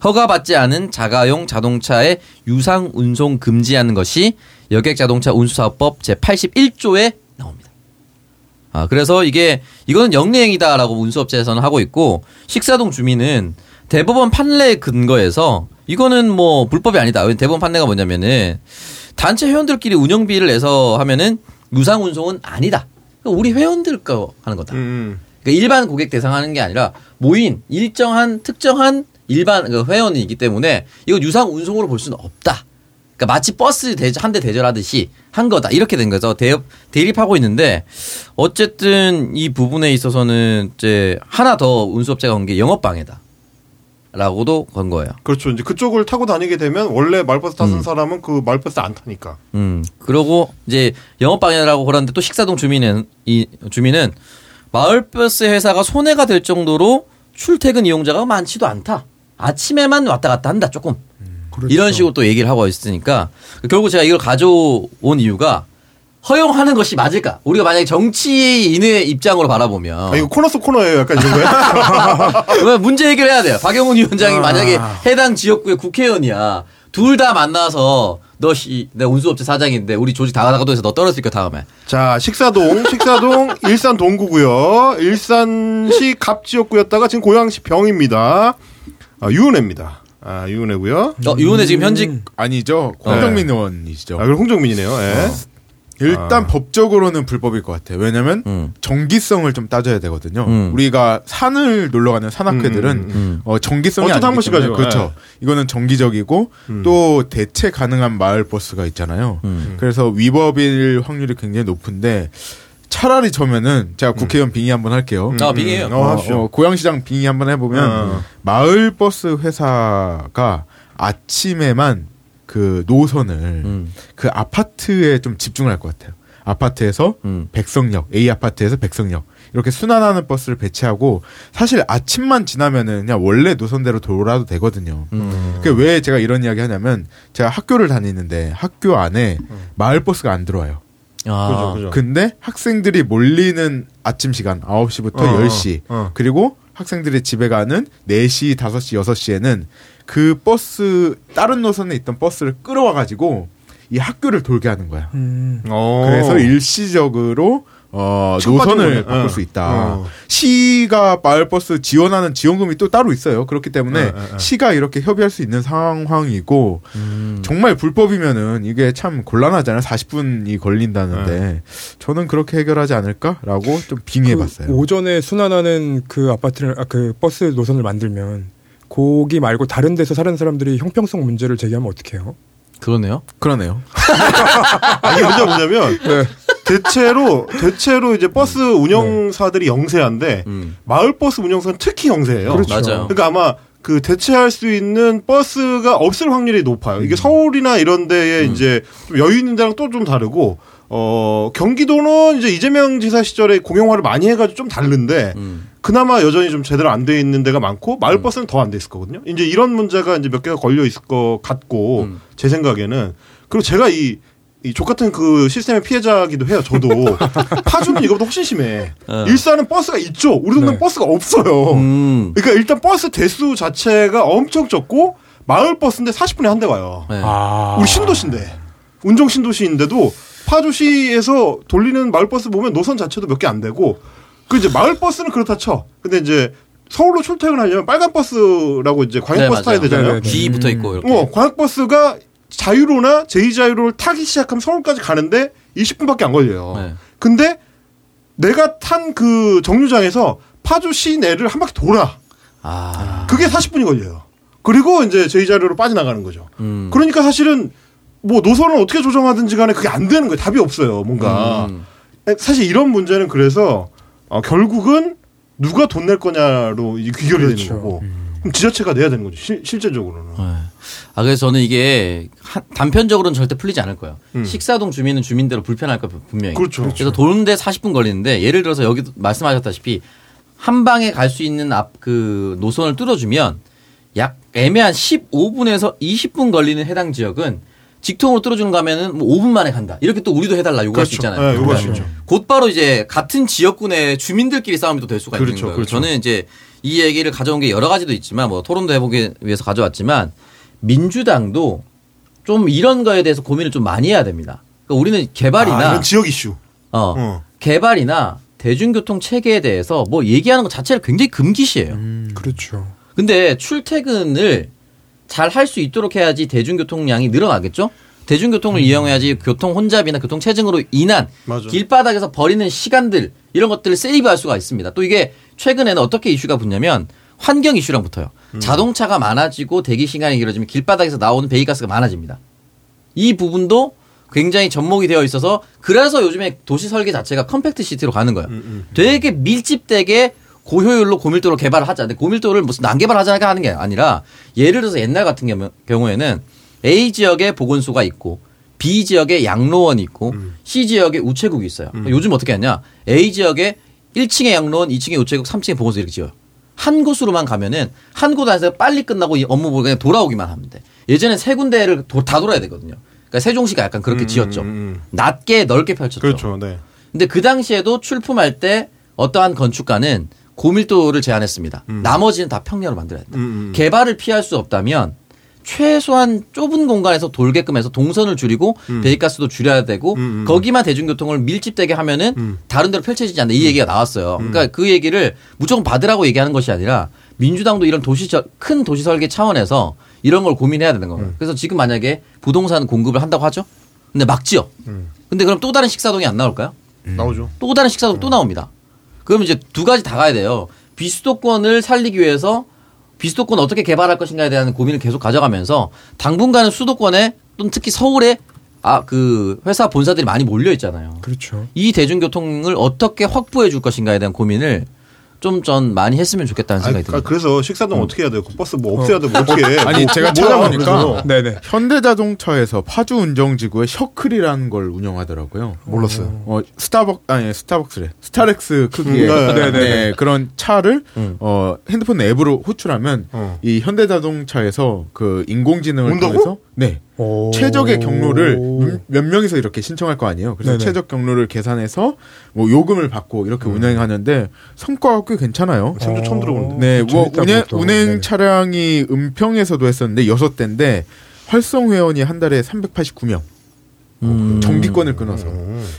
허가받지 않은 자가용 자동차의 유상 운송 금지하는 것이 여객자동차 운수사업법 제81조에 나옵니다. 아, 그래서 이거는 영리행위다라고 운수업체에서는 하고 있고, 식사동 주민은 대법원 판례 근거에서 이거는 뭐 불법이 아니다. 대법원 판례가 뭐냐면은 단체 회원들끼리 운영비를 내서 하면은 유상 운송은 아니다. 그러니까 우리 회원들 거 하는 거다. 그러니까 일반 고객 대상하는 게 아니라 모인 일정한 특정한 일반 회원이기 때문에 이건 유상 운송으로 볼 수는 없다. 그러니까 마치 버스 한 대 대절하듯이 한 거다. 이렇게 된 거죠. 대립하고 있는데 어쨌든 이 부분에 있어서는 이제 하나 더 운수업체가 건 게 영업방해다. 라고도 건 거예요. 그렇죠. 이제 그쪽을 타고 다니게 되면 원래 말버스 타는 사람은 그 말버스 안 타니까. 그러고 이제 영업방해라고 그러는데 또 식사동 주민은 마을버스 회사가 손해가 될 정도로 출퇴근 이용자가 많지도 않다. 아침에만 왔다 갔다 한다. 조금. 그렇죠. 이런 식으로 또 얘기를 하고 있으니까 결국 제가 이걸 가져온 이유가 허용하는 것이 맞을까? 우리가 만약에 정치인의 입장으로 바라보면. 아, 이거 코너 속 코너예요. 약간 이런 거예요? 문제 해결해야 돼요. 박영훈 위원장이 만약에 해당 지역구의 국회의원이야. 둘 다 만나서 너 내 운수업체 사장인데 우리 조직 다 나가도 해서 너 떨어질 거 다음에. 자, 식사동 일산 동구고요. 일산시 갑지역구였다가 지금 고양시 병입니다. 유은혜입니다. 아, 유은혜고요. 유은혜 지금 현직 아니죠. 홍정민 의원이시죠. 아, 그럼 홍정민이네요. 예. 일단 법적으로는 불법일 것 같아요. 왜냐하면 정기성을 좀 따져야 되거든요. 우리가 산을 놀러가는 산악회들은 정기성이 한 번씩 가죠. 그렇죠. 이거는 정기적이고 또 대체 가능한 마을버스가 있잖아요. 그래서 위법일 확률이 굉장히 높은데 차라리 저면은 제가 국회의원 빙의 한번 할게요. 아, 빙의요? 고양시장 빙의 한번 해보면 마을버스 회사가 아침에만 그 노선을 그 아파트에 좀 집중을 할 것 같아요. 아파트에서 백성역, A 아파트에서 백성역 이렇게 순환하는 버스를 배치하고 사실 아침만 지나면은 그냥 원래 노선대로 돌아도 되거든요. 그게 왜 제가 이런 이야기 하냐면 제가 학교를 다니는데 학교 안에 마을버스가 안 들어와요. 아. 그죠. 근데 학생들이 몰리는 아침 시간 9시부터 10시 그리고 학생들이 집에 가는 4시, 5시, 6시에는 그 버스 다른 노선에 있던 버스를 끌어와가지고 이 학교를 돌게 하는 거야. 그래서 일시적으로 노선을 바꿀 수 있다. 시가 마을버스 지원하는 지원금이 또 따로 있어요. 그렇기 때문에 시가 이렇게 협의할 수 있는 상황이고 정말 불법이면은 이게 참 곤란하잖아요. 40분이 걸린다는데 저는 그렇게 해결하지 않을까라고 좀 빙의해봤어요. 그 오전에 순환하는 그 아파트를 그 버스 노선을 만들면. 거기 말고 다른 데서 사는 사람들이 형평성 문제를 제기하면 어떻게 해요? 그러네요. 이게 문제가 뭐냐면 대체로 이제 버스 운영사들이 영세한데 마을 버스 운영사는 특히 영세해요. 그렇죠. 맞아요. 그러니까 아마 그 대체할 수 있는 버스가 없을 확률이 높아요. 이게 서울이나 이런 데에 이제 좀 여유 있는 데랑 또 좀 다르고 경기도는 이제 이재명 지사 시절에 공영화를 많이 해가지고 좀 다른데 그나마 여전히 좀 제대로 안 돼 있는 데가 많고 마을버스는 더 안 돼 있을 거거든요. 이제 이런 문제가 이제 몇 개가 걸려 있을 것 같고 제 생각에는 그리고 제가 이 족같은 그 시스템의 피해자기도 해요. 저도 파주는 이거보다 훨씬 심해. 일산은 버스가 있죠. 우리 동네는 버스가 없어요. 그러니까 일단 버스 대수 자체가 엄청 적고 마을버스인데 40분에 한 대 와요. 네. 아. 우리 신도시인데 운정 신도시인데도 파주시에서 돌리는 마을버스 보면 노선 자체도 몇 개 안 되고 그 이제 마을버스는 그렇다 쳐. 근데 이제 서울로 출퇴근하려면 빨간 버스라고 이제 광역버스 타야 되잖아요. G 붙어 있고 이렇게. 광역버스가 자유로나 제2자유로를 타기 시작하면 서울까지 가는데 20분밖에 안 걸려요. 네. 근데 내가 탄 그 정류장에서 파주 시내를 한 바퀴 돌아. 아. 그게 40분이 걸려요. 그리고 이제 제2자료로 빠져나가는 거죠. 그러니까 사실은 뭐 노선을 어떻게 조정하든지 간에 그게 안 되는 거예요. 답이 없어요. 뭔가. 사실 이런 문제는 그래서 결국은 누가 돈 낼 거냐로 귀결이 되는 거고. 그럼 지자체가 내야 되는 거죠. 실제적으로는. 네. 아, 그래서 저는 이게 단편적으로는 절대 풀리지 않을 거예요. 식사동 주민은 주민대로 불편할 거예요. 분명히. 그렇죠. 그래서 도는데 40분 걸리는데 예를 들어서 여기 말씀하셨다시피 한 방에 갈 수 있는 앞 그 노선을 뚫어주면 약 애매한 15분에서 20분 걸리는 해당 지역은 직통으로 뚫어주는 거 하면은 뭐 5분 만에 간다. 이렇게 또 우리도 해달라 요구할 수 있잖아요. 네, 요구할 수 있죠. 곧바로 이제 같은 지역군의 주민들끼리 싸움이 또 될 수가 있는 거예요. 저는 이제 이 얘기를 가져온 게 여러 가지도 있지만 뭐 토론도 해보기 위해서 가져왔지만 민주당도 좀 이런 거에 대해서 고민을 좀 많이 해야 됩니다. 그러니까 우리는 개발이나 이런 지역 이슈. 개발이나 대중교통 체계에 대해서 뭐 얘기하는 것 자체를 굉장히 금기시해요. 그렇죠. 근데 출퇴근을 잘 할 수 있도록 해야지 대중교통량이 늘어나겠죠? 대중교통을 이용해야지 교통 혼잡이나 교통 체증으로 인한 맞아. 길바닥에서 버리는 시간들 이런 것들을 세이브할 수가 있습니다. 또 이게 최근에는 어떻게 이슈가 붙냐면 환경 이슈랑 붙어요. 자동차가 많아지고 대기 시간이 길어지면 길바닥에서 나오는 배기가스가 많아집니다. 이 부분도 굉장히 접목이 되어 있어서 그래서 요즘에 도시 설계 자체가 컴팩트 시티로 가는 거예요. 되게 밀집되게 고효율로 고밀도로 개발을 하자. 근데 고밀도를 무슨 난개발하자니까 하는 게 아니라 예를 들어서 옛날 같은 경우에는 A 지역에 보건소가 있고 B 지역에 양로원이 있고 C 지역에 우체국이 있어요. 요즘 어떻게 하냐. A 지역에 1층에 양로원, 2층에 우체국, 3층에 보건소 이렇게 지어요. 한 곳으로만 가면은 한 곳 안에서 빨리 끝나고 이 업무 보고 그냥 돌아오기만 하면 돼. 예전엔 세 군데를 다 돌아야 되거든요. 그러니까 세종시가 약간 그렇게 지었죠. 낮게 넓게 펼쳤죠. 그렇죠. 네. 근데 그 당시에도 출품할 때 어떠한 건축가는 고밀도를 제안했습니다. 나머지는 다 평야로 만들어야 된다. 개발을 피할 수 없다면 최소한 좁은 공간에서 돌게끔 해서 동선을 줄이고 배기가스도 줄여야 되고 거기만 대중교통을 밀집되게 하면은 다른 데로 펼쳐지지 않는다. 이 얘기가 나왔어요. 그러니까 그 얘기를 무조건 받으라고 얘기하는 것이 아니라 민주당도 이런 큰 도시 설계 차원에서 이런 걸 고민해야 되는 거예요. 그래서 지금 만약에 부동산 공급을 한다고 하죠. 근데 막 지어. 근데 그럼 또 다른 식사동이 안 나올까요? 나오죠. 또 다른 식사동 또 나옵니다. 그러면 이제 두 가지 다 가야 돼요. 비수도권을 살리기 위해서 비수도권을 어떻게 개발할 것인가에 대한 고민을 계속 가져가면서 당분간은 수도권에 또는 특히 서울에 그 회사 본사들이 많이 몰려 있잖아요. 그렇죠. 이 대중교통을 어떻게 확보해 줄 것인가에 대한 고민을 좀 전 많이 했으면 좋겠다는 생각이 듭니다. 그래서 식사동 어떻게 해야 돼요? 버스 뭐 없애야 돼요? 어떻게 해? 아니 제가 찾아보니까 네네. 현대자동차에서 파주 운정지구에 셔클이라는 걸 운영하더라고요. 몰랐어요. 스타렉스래. 스타렉스 크기의 네네. 그런 차를 핸드폰 앱으로 호출하면 이 현대자동차에서 그 인공지능을 통해서 네. 최적의 경로를 몇 명이서 이렇게 신청할 거 아니에요. 그래서 네네. 최적 경로를 계산해서 뭐 요금을 받고 이렇게 운행하는데 성과가 꽤 괜찮아요. 참조 처음 들어보는데. 네, 뭐 운행 차량이 은평에서도 했었는데 6대인데 활성 회원이 한 달에 389명. 정기권을 끊어서.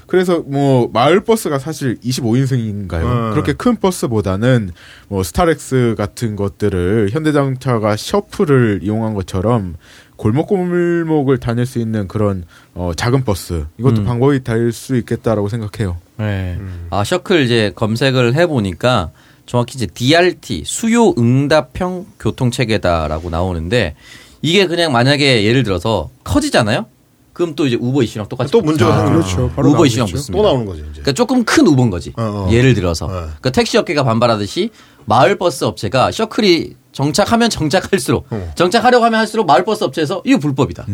그래서 뭐 마을 버스가 사실 25인승인가요? 그렇게 큰 버스보다는 뭐 스타렉스 같은 것들을 현대자동차가 셔플을 이용한 것처럼 골목골목을 다닐 수 있는 그런 작은 버스 이것도 방법이 될 수 있겠다라고 생각해요. 네. 아 셔클 이제 검색을 해보니까 정확히 이제 DRT 수요 응답형 교통체계다라고 나오는데 이게 그냥 만약에 예를 들어서 커지잖아요. 그럼 또 이제 우버 이슈랑 똑같이 또 문제가 그렇죠. 바로 우버 이슈랑 붙습니다. 또 나오는 거지. 이제. 그러니까 조금 큰 우버인 거지. 예를 들어서 그러니까 택시 업계가 반발하듯이 마을 버스 업체가 셔클이 정착하면 정착할수록 정착하려고 하면 할수록 마을버스 업체에서 이거 불법이다.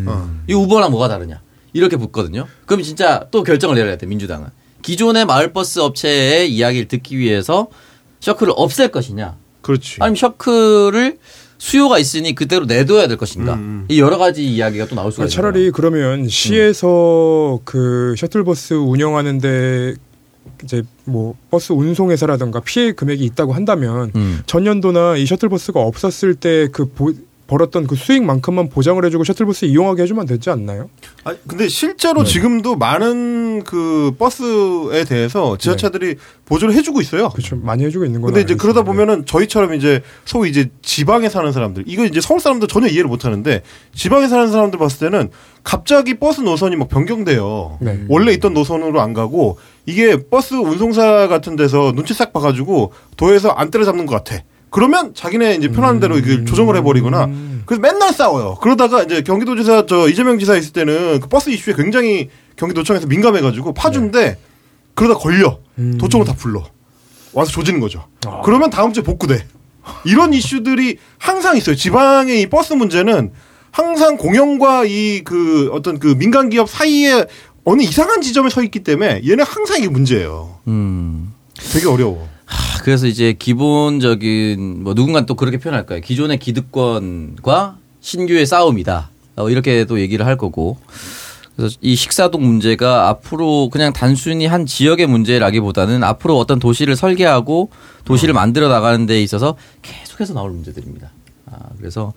이거 우버랑 뭐가 다르냐 이렇게 붙거든요. 그럼 진짜 또 결정을 내려야 돼. 민주당은 기존의 마을버스 업체의 이야기를 듣기 위해서 셔클을 없앨 것이냐. 그렇지. 아니면 셔클을 수요가 있으니 그대로 내둬야 될 것인가. 이 여러 가지 이야기가 또 나올 수가 있어요. 차라리 있잖아. 그러면 시에서 그 셔틀버스 운영하는데 이제 뭐 버스 운송회사라든가 피해 금액이 있다고 한다면 전년도나 이 셔틀버스가 없었을 때 그 벌었던 그 수익만큼만 보장을 해주고 셔틀버스 이용하게 해주면 되지 않나요? 아 근데 실제로 네. 지금도 많은 그 버스에 대해서 지자체들이 네. 보조를 해주고 있어요. 그렇죠, 많이 해주고 있는 거죠. 근데 이제 그러다 보면은 저희처럼 이제 소위 이제 지방에 사는 사람들, 이거 이제 서울 사람들 전혀 이해를 못 하는데 지방에 사는 사람들 봤을 때는 갑자기 버스 노선이 막 변경돼요. 네. 원래 있던 노선으로 안 가고 이게 버스 운송사 같은 데서 눈치 싹 봐가지고 도에서 안 때려잡는 것 같아. 그러면 자기네 이제 편한 대로 조정을 해버리거나 그래서 맨날 싸워요. 그러다가 이제 경기도지사 저 이재명 지사 있을 때는 그 버스 이슈에 굉장히 경기도청에서 민감해가지고 파주인데 네. 그러다 걸려 도청을 다 불러 와서 조지는 거죠. 아. 그러면 다음 주에 복구돼. 이런 이슈들이 항상 있어요. 지방의 이 버스 문제는 항상 공영과 이 그 어떤 그 민간 기업 사이에 어느 이상한 지점에 서 있기 때문에 얘는 항상 이게 문제예요. 되게 어려워. 그래서 이제 기본적인 뭐 누군가 또 그렇게 표현할 거예요. 기존의 기득권과 신규의 싸움이다. 이렇게 또 얘기를 할 거고. 그래서 이 식사동 문제가 앞으로 그냥 단순히 한 지역의 문제라기보다는 앞으로 어떤 도시를 설계하고 도시를 만들어 나가는 데 있어서 계속해서 나올 문제들입니다. 그래서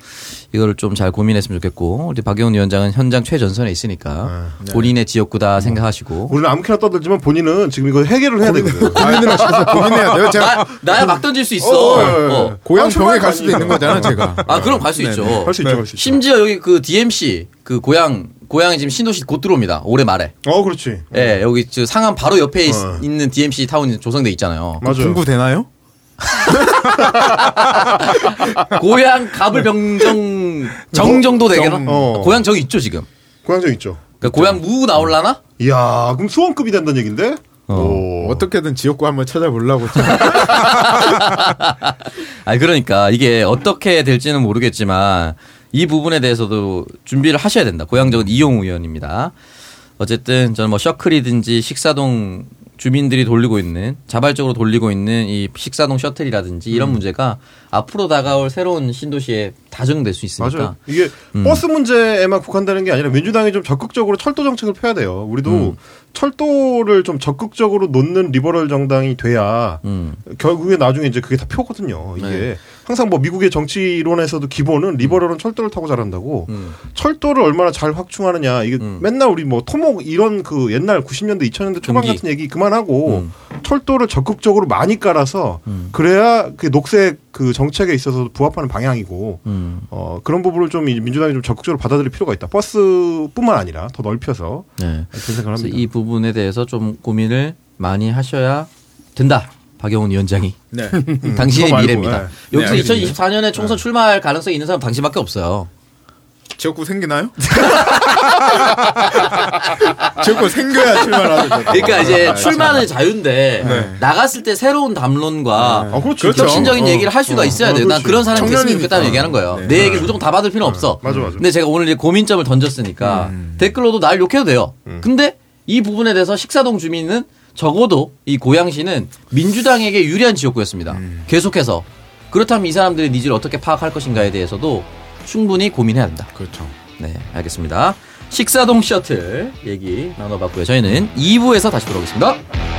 이거를 좀 잘 고민했으면 좋겠고 우리 박영훈 위원장은 현장 최전선에 있으니까 네. 본인의 지역구다 생각하시고 우리는 아무렇게나 떠들지만 본인은 지금 이거 해결을 해야 되거든요. 고민해야 돼요. 제가 나야 막 던질 수 있어. 고향 병에 갈 수도 있는 거잖아 제가. 그럼 갈 수 있죠. 갈 수 있죠. 갈 수 있죠. 심지어 여기 그 DMC 그 고향이 지금 신도시 곧 들어옵니다. 올해 말에. 그렇지. 예, 여기 저 상암 바로 옆에 있는 DMC 타운이 조성돼 있잖아요. 맞아요. 공부 되나요? 고향 가불병정 정 정도 되겠나? 고향 정 있죠 지금. 고향 정 있죠. 그러니까 고향 무 나올라나? 이야 그럼 수원급이 된다는 얘긴데? 어떻게든 지역구 한번 찾아보려고. 아 그러니까 이게 어떻게 될지는 모르겠지만 이 부분에 대해서도 준비를 하셔야 된다. 고향 정은 이용 의원입니다. 어쨌든 저는 뭐 셔클이든지 식사동 주민들이 돌리고 있는 자발적으로 돌리고 있는 이 식사동 셔틀이라든지 이런 문제가 앞으로 다가올 새로운 신도시에 다 적용될 수 있으니까. 맞아요. 이게 버스 문제에만 국한되는 게 아니라 민주당이 좀 적극적으로 철도 정책을 펴야 돼요. 우리도 철도를 좀 적극적으로 놓는 리버럴 정당이 돼야 결국에 나중에 이제 그게 다 표거든요. 이게 네. 항상 뭐 미국의 정치론에서도 기본은 리버럴은 철도를 타고 잘한다고 철도를 얼마나 잘 확충하느냐 이게 맨날 우리 뭐 토목 이런 그 옛날 90년대 2000년대 초반 같은 얘기 그만하고 철도를 적극적으로 많이 깔아서 그래야 그 녹색 그 정책에 있어서 부합하는 방향이고 그런 부분을 좀 민주당이 좀 적극적으로 받아들일 필요가 있다. 버스뿐만 아니라 더 넓혀서 네. 그런 생각을 합니다. 이 부분에 대해서 좀 고민을 많이 하셔야 된다. 박영훈 위원장이. 네. 당신의 미래입니다. 네. 여기서 네, 2024년에 총선 출마할 가능성이 있는 사람 당신밖에 없어요. 지역구 생기나요? 지역구 생겨야 출마하죠. 그러니까 이제 출마는 자유인데 네. 나갔을 때 새로운 담론과 네. 그렇죠. 혁신적인 얘기를 할 수가 있어야 돼요. 난 그런 사람이 됐으면 좋겠다는 얘기하는 거예요. 네. 내 얘기를 무조건 다 받을 필요는 없어. 맞아. 근데 제가 오늘 이제 고민점을 던졌으니까 댓글로도 날 욕해도 돼요. 근데 이 부분에 대해서 식사동 주민은 적어도 이 고양시는 민주당에게 유리한 지역구였습니다. 계속해서. 그렇다면 이 사람들의 니즈를 어떻게 파악할 것인가에 대해서도 충분히 고민해야 한다. 그렇죠. 네, 알겠습니다. 식사동 셔틀 얘기 나눠봤고요. 저희는 2부에서 다시 돌아오겠습니다.